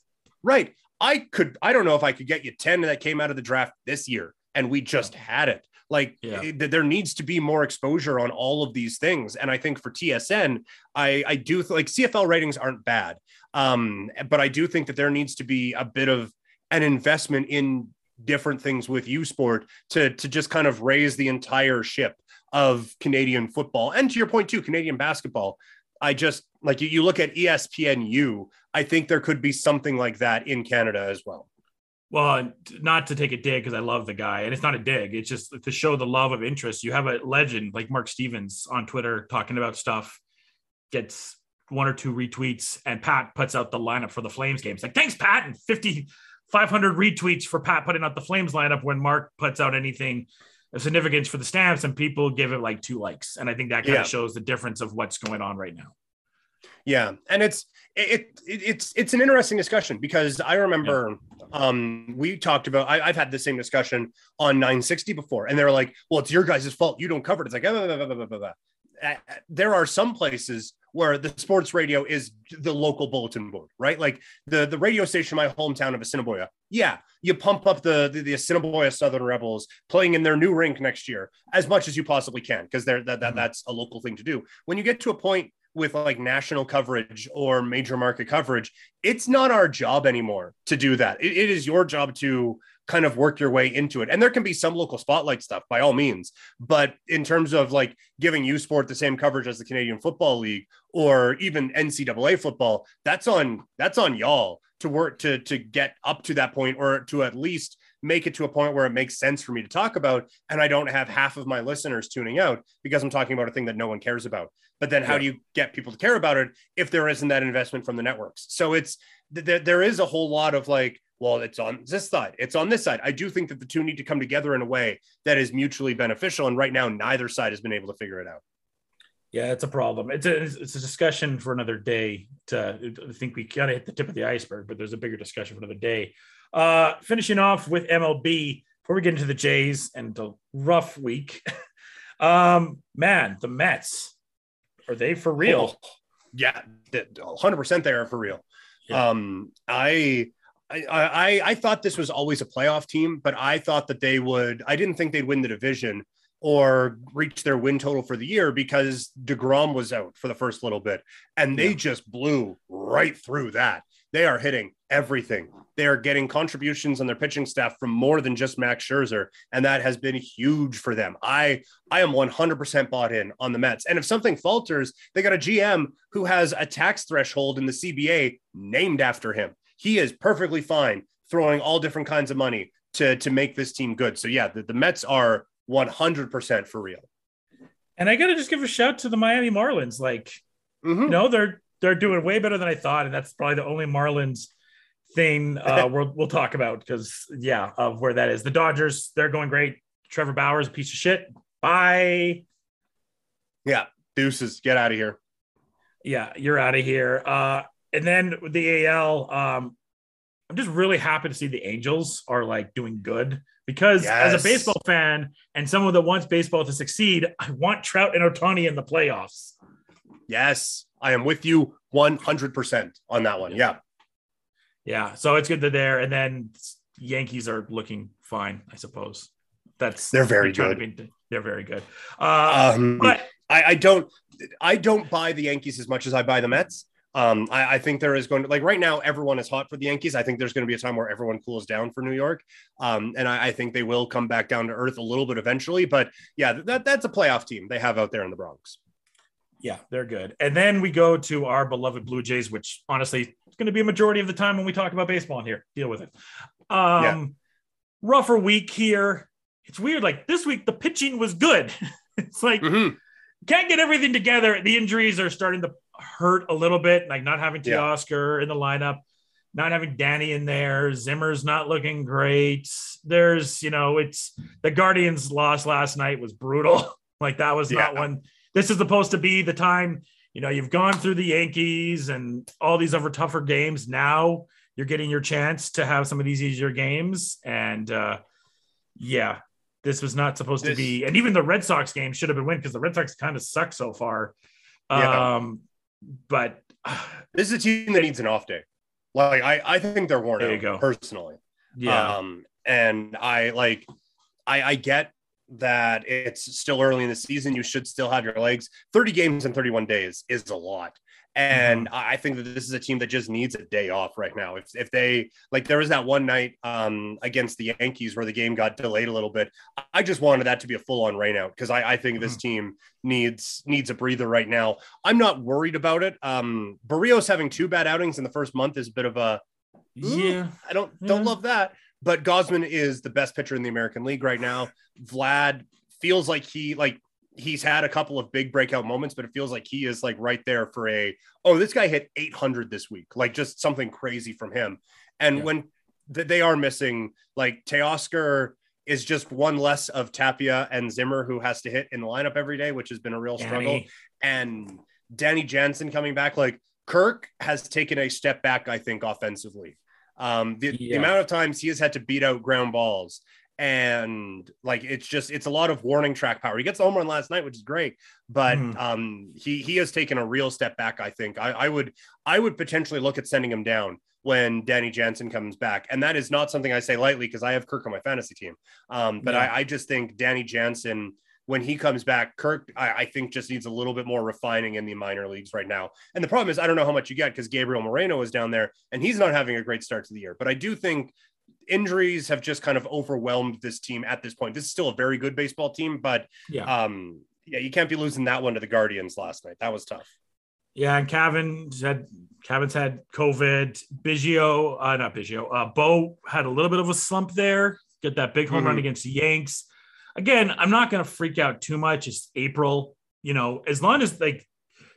right? I could, I don't know if I could get you ten that came out of the draft this year and we just had it. Like yeah. it, there needs to be more exposure on all of these things. And I think for T S N, I, I do th- like C F L ratings aren't bad. Um, but I do think that there needs to be a bit of an investment in different things with U Sport to, to just kind of raise the entire ship of Canadian football. And to your point too, Canadian basketball. I just like you, you look at E S P N U, I think there could be something like that in Canada as well. Well, not to take a dig because I love the guy, and it's not a dig. It's just to show the love of interest. You have a legend like Mark Stevens on Twitter talking about stuff, gets one or two retweets, and Pat puts out the lineup for the Flames games. Like, thanks, Pat, and fifty, five hundred retweets for Pat putting out the Flames lineup when Mark puts out anything of significance for the Stamps, and people give it like two likes. And I think that kind yeah. of shows the difference of what's going on right now. Yeah, and it's it, it it's it's an interesting discussion because I remember yeah. um, we talked about I, I've had the same discussion on nine sixty before, and they were like, "Well, it's your guys' fault. You don't cover it." It's like ah, blah, blah, blah, blah, blah. Uh, there are some places where the sports radio is the local bulletin board, right? Like the the radio station in my hometown of Assiniboia. Yeah, you pump up the, the the Assiniboia Southern Rebels playing in their new rink next year as much as you possibly can because they're that, that that's a local thing to do. When you get to a point with like national coverage or major market coverage, it's not our job anymore to do that. It, it is your job to kind of work your way into it. And there can be some local spotlight stuff by all means, but in terms of like giving U Sport the same coverage as the Canadian Football League or even N C double A football, that's on, that's on y'all to work to, to get up to that point or to at least make it to a point where it makes sense for me to talk about. And I don't have half of my listeners tuning out because I'm talking about a thing that no one cares about. But then how yeah. do you get people to care about it if there isn't that investment from the networks? So it's there, there is a whole lot of like, well, it's on this side, it's on this side. I do think that the two need to come together in a way that is mutually beneficial. And right now, neither side has been able to figure it out. Yeah, it's a problem. It's a, it's a discussion for another day. To, I think we kind of hit the tip of the iceberg, but there's a bigger discussion for another day. Uh, finishing off with M L B, before we get into the Jays and a rough week, um, man, the Mets. Are they for real? Oh, yeah, one hundred percent they are for real. Yeah. Um, I, I, I, I thought this was always a playoff team, but I thought that they would, I didn't think they'd win the division or reach their win total for the year because DeGrom was out for the first little bit and they yeah. just blew right through that. They are hitting everything. They are getting contributions on their pitching staff from more than just Max Scherzer, and that has been huge for them. I I am one hundred percent bought in on the Mets. And if something falters, they got a G M who has a tax threshold in the C B A named after him. He is perfectly fine throwing all different kinds of money to, to make this team good. So yeah, the, the Mets are one hundred percent for real. And I got to just give a shout to the Miami Marlins. Like, mm-hmm. you know, they're, they're doing way better than I thought. And that's probably the only Marlins thing uh, we'll, we'll talk about because, yeah, of where that is. The Dodgers, they're going great. Trevor Bauer's a piece of shit. Bye. Yeah. Deuces. Get out of here. Yeah. You're out of here. Uh, and then the A L, um, I'm just really happy to see the Angels are like doing good because yes. as a baseball fan and someone that wants baseball to succeed, I want Trout and Ohtani in the playoffs. Yes. I am with you one hundred percent on that one. Yeah. Yeah. So it's good that they're, and then Yankees are looking fine, I suppose. That's they're very good. Be, they're very good. Uh, um, but I, I don't, I don't buy the Yankees as much as I buy the Mets. Um, I, I think there is going to like right now, everyone is hot for the Yankees. I think there's going to be a time where everyone cools down for New York. Um, and I, I think they will come back down to earth a little bit eventually, but yeah, that that's a playoff team they have out there in the Bronx. Yeah, they're good. And then we go to our beloved Blue Jays, which honestly is going to be a majority of the time when we talk about baseball in here. Deal with it. Um, yeah. Rougher week here. It's weird. Like this week, the pitching was good. It's like mm-hmm. can't get everything together. The injuries are starting to hurt a little bit. Like not having Teoscar yeah. in the lineup, not having Danny in there. Zimmer's not looking great. There's, you know, it's the Guardians' loss last night was brutal. Like that was yeah. not one. This is supposed to be the time, you know, you've gone through the Yankees and all these other tougher games. Now you're getting your chance to have some of these easier games. And uh, yeah, this was not supposed this, to be. And even the Red Sox game should have been win because the Red Sox kind of suck so far. Yeah. Um, but uh, this is a team that needs an off day. Like, I, I think they're worn out go. personally. Yeah. Um, and I like, I, I get that it's still early in the season. You should still have your legs. thirty games in thirty-one days is a lot. And mm-hmm. I think that this is a team that just needs a day off right now. If if they like, there was that one night um, against the Yankees where the game got delayed a little bit. I just wanted that to be a full on rain out because I, I think mm-hmm. this team needs needs a breather right now. I'm not worried about it. Um, Barrios having two bad outings in the first month is a bit of a yeah. I don't yeah. don't love that. But Gosman is the best pitcher in the American League right now. Vlad feels like he like. He's had a couple of big breakout moments, but it feels like he is like right there for a, oh, this guy hit eight hundred this week. Like just something crazy from him. And yeah. when th- they are missing, like Teoscar is just one less of Tapia and Zimmer who has to hit in the lineup every day, which has been a real Danny. struggle. And Danny Jansen coming back, like Kirk has taken a step back, I think, offensively. Um, the, yeah. the amount of times he has had to beat out ground balls and like it's just it's a lot of warning track power. He gets the home run last night, which is great, but mm. um he he has taken a real step back. I think I, I would I would potentially look at sending him down when Danny Jansen comes back, and that is not something I say lightly because I have Kirk on my fantasy team. Um, but yeah. I, I just think Danny Jansen when he comes back, Kirk I, I think just needs a little bit more refining in the minor leagues right now. And the problem is I don't know how much you get because Gabriel Moreno is down there and he's not having a great start to the year. But I do think injuries have just kind of overwhelmed this team at this point. This is still a very good baseball team, but yeah, um, yeah, you can't be losing that one to the Guardians last night. That was tough. Yeah, and Cavan had Cavan's had COVID. Biggio, uh, not Biggio. Uh, Bo had a little bit of a slump there. Get that big home mm-hmm. run against the Yanks. Again, I'm not going to freak out too much. It's April, you know. As long as like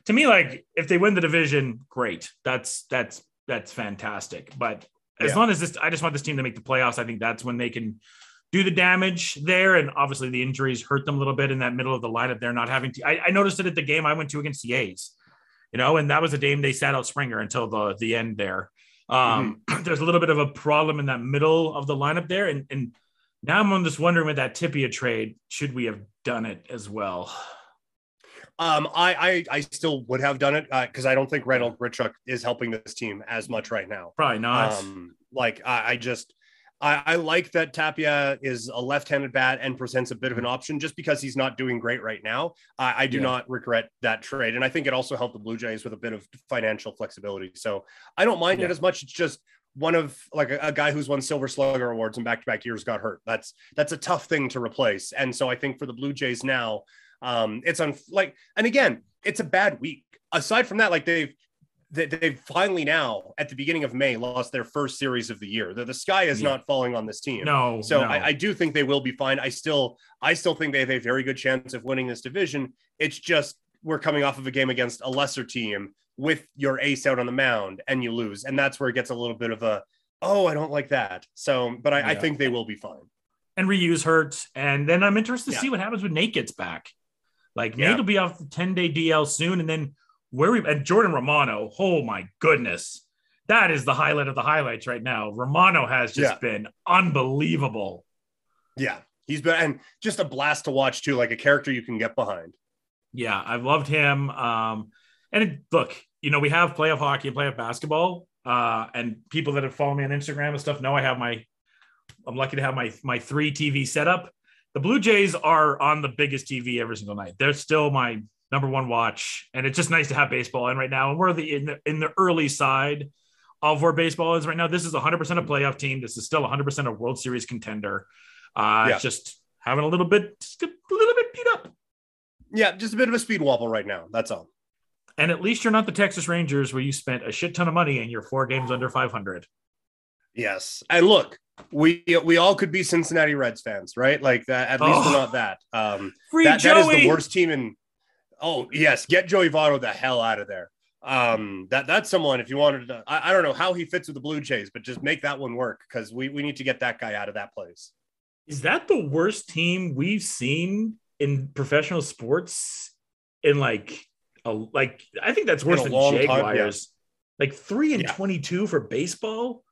to me, like if they win the division, great. That's that's that's fantastic. But As yeah. long as this, I just want this team to make the playoffs. I think that's when they can do the damage there. And obviously the injuries hurt them a little bit in that middle of the lineup. They're not having to, I, I noticed it at the game I went to against the A's, you know, and that was a game they sat out Springer until the, the end there. Um, mm-hmm. There's a little bit of a problem in that middle of the lineup there. And, and now I'm just wondering with that Tapia trade, should we have done it as well? Um, I, I I still would have done it because uh, I don't think Reynold Richuck is helping this team as much right now. Probably not. Um, like I, I just I, I like that Tapia is a left-handed bat and presents a bit of an option just because he's not doing great right now. I, I do yeah. not regret that trade, and I think it also helped the Blue Jays with a bit of financial flexibility. So I don't mind yeah. it as much. It's just one of like a, a guy who's won Silver Slugger awards in back-to-back years got hurt. That's, that's a tough thing to replace. And so I think for the Blue Jays now, um, it's on like, and again, it's a bad week. Aside from that, like they've, they, they've finally now at the beginning of May lost their first series of the year. The, the sky is yeah. not falling on this team. No. So no. I, I do think they will be fine. I still, I still think they have a very good chance of winning this division. It's just, we're coming off of a game against a lesser team with your ace out on the mound and you lose. And that's where it gets a little bit of a, oh, I don't like that. So, but I, yeah. I think they will be fine. And Reuse hurts. And then I'm interested to yeah. see what happens when Nate gets back. Like yeah. Nate will be off the ten day D L soon. And then where we, and Jordan Romano, oh my goodness. That is the highlight of the highlights right now. Romano has just yeah. been unbelievable. Yeah. He's been, and just a blast to watch too, like a character you can get behind. Yeah, I've loved him. Um, and it, look, you know, we have playoff hockey and playoff basketball. Uh, and people that have followed me on Instagram and stuff know I have my, I'm lucky to have my my three T V setup. The Blue Jays are on the biggest T V every single night. They're still my number one watch. And it's just nice to have baseball in right now. And we're the, in, the, in the early side of where baseball is right now. This is one hundred percent a playoff team. This is still one hundred percent a World Series contender. Uh, yeah. Just having a little bit, just a little bit beat up. Yeah, just a bit of a speed wobble right now. That's all. And at least you're not the Texas Rangers where you spent a shit ton of money and you're four games under five hundred. Yes. And look, we we all could be Cincinnati Reds fans, right? Like, that, at least oh. we're not that. Um, Free that, Joey! That is the worst team in... Oh, yes. Get Joey Votto the hell out of there. Um, that That's someone, if you wanted to... I, I don't know how he fits with the Blue Jays, but just make that one work because we, we need to get that guy out of that place. Is that the worst team we've seen in professional sports in like a, like I think that's worse than Jaguars. Yeah. Like three and yeah. twenty-two for baseball.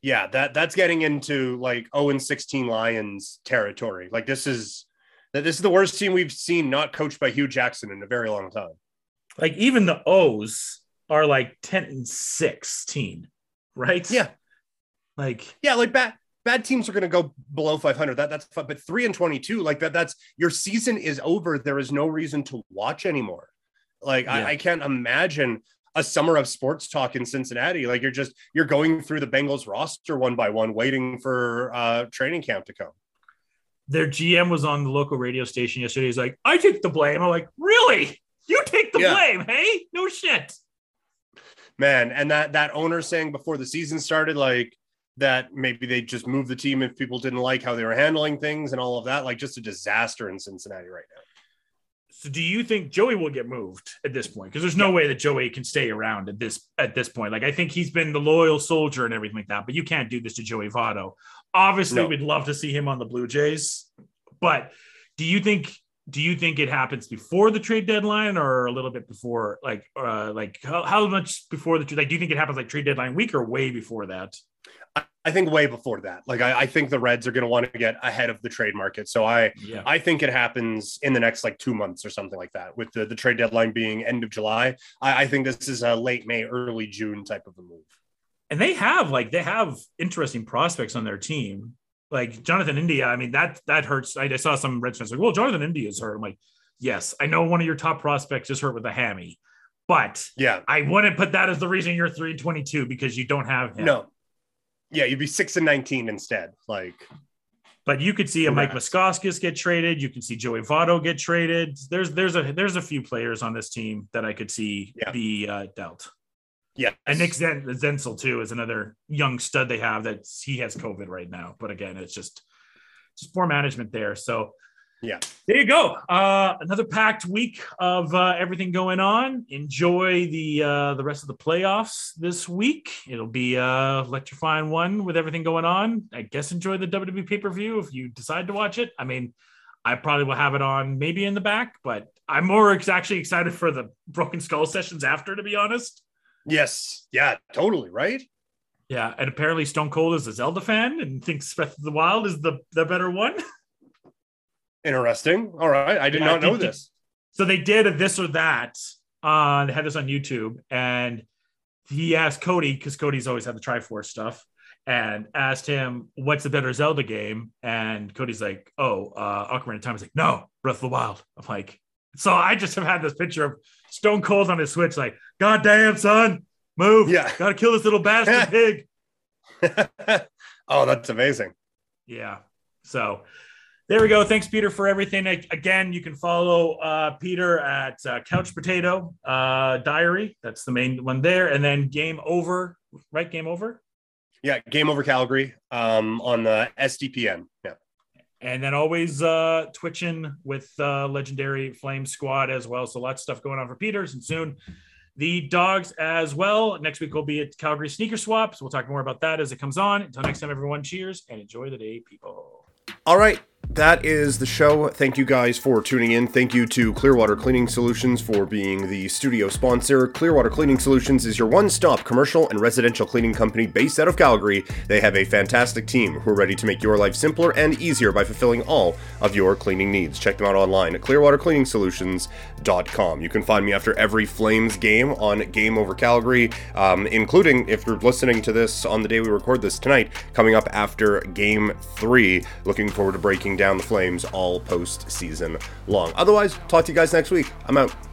Yeah, that that's getting into like oh and sixteen Lions territory. Like this is this is the worst team we've seen not coached by Hugh Jackson in a very long time. Like even the O's are like ten and sixteen, right? Yeah. Like yeah, like that. Bad teams are going to go below five hundred. That that's but three and twenty-two like that. That's your season is over. There is no reason to watch anymore. Like yeah. I, I can't imagine a summer of sports talk in Cincinnati. Like you're just, you're going through the Bengals roster one by one, waiting for uh training camp to come. Their G M was on the local radio station yesterday. He's like, I take the blame. I'm like, really? You take the yeah. blame. Hey, no shit, man. And that, that owner saying before the season started, like, that maybe they just moved the team if people didn't like how they were handling things and all of that, like just a disaster in Cincinnati right now. So do you think Joey will get moved at this point? Because there's no yeah. way that Joey can stay around at this, at this point. Like, I think he's been the loyal soldier and everything like that, but you can't do this to Joey Votto. Obviously no. we'd love to see him on the Blue Jays, but do you think, do you think it happens before the trade deadline or a little bit before, like, uh, like how, how much before the trade? Like, do you think it happens like trade deadline week or way before that? I think way before that. Like, I, I think the Reds are going to want to get ahead of the trade market. So I, yeah. I think it happens in the next like two months or something like that, with the, the trade deadline being end of July. I, I think this is a late May, early June type of a move. And they have like, they have interesting prospects on their team. Like Jonathan India. I mean, that, that hurts. I, I saw some Reds fans like, well, Jonathan India is hurt. I'm like, yes, I know one of your top prospects is hurt with a hammy, but yeah, I wouldn't put that as the reason you're three and twenty-two because you don't have him. No. Yeah, you'd be six and nineteen instead. Like, but you could see a Mike Moscoskis get traded. You could see Joey Votto get traded. There's there's a there's a few players on this team that I could see yeah. be uh, dealt. Yeah, and Nick Zen- Zensel too is another young stud they have that he has COVID right now. But again, it's just just poor management there. So yeah, there you go. Uh, another packed week of uh, everything going on. Enjoy the uh, the rest of the playoffs this week. It'll be a electrifying one with everything going on. I guess enjoy the W W E pay-per-view if you decide to watch it. I mean, I probably will have it on maybe in the back, but I'm more ex- actually excited for the Broken Skull sessions after, to be honest. Yes. Yeah, totally. Right. Yeah. And apparently Stone Cold is a Zelda fan and thinks Breath of the Wild is the, the better one. Interesting. All right. I did yeah, not know did, this. So they did a this or that. Uh, they had this on YouTube and he asked Cody, because Cody's always had the Triforce stuff, and asked him, what's the better Zelda game? And Cody's like, oh, uh, Ocarina of Time. Is like, no, Breath of the Wild. I'm like, so I just have had this picture of Stone Cold on his Switch, like, God damn, son, move. Yeah. Got to kill this little bastard pig. Oh, that's amazing. Yeah. So there we go. Thanks, Peter, for everything. Again, you can follow uh, Peter at uh, Couch Potato uh, Diary. That's the main one there. And then Game Over, right? Game Over? Yeah, Game Over Calgary um, on the S D P N. Yeah. And then always uh, twitching with uh, legendary Flame Squad as well. So lots of stuff going on for Peters, and soon the Dogs as well. Next week we'll be at Calgary Sneaker Swaps. We'll talk more about that as it comes on. Until next time, everyone, cheers and enjoy the day, people. All right, that is the show. Thank you guys for tuning in. Thank you to Clearwater Cleaning Solutions for being the studio sponsor. Clearwater Cleaning Solutions is your one-stop commercial and residential cleaning company based out of Calgary. They have a fantastic team who are ready to make your life simpler and easier by fulfilling all of your cleaning needs. Check them out online at clearwater cleaning solutions dot com. You can find me after every Flames game on Game Over Calgary, um, including, if you're listening to this on the day we record this tonight, coming up after Game three. Looking forward to breaking down the Flames all postseason long. Otherwise, talk to you guys next week. I'm out.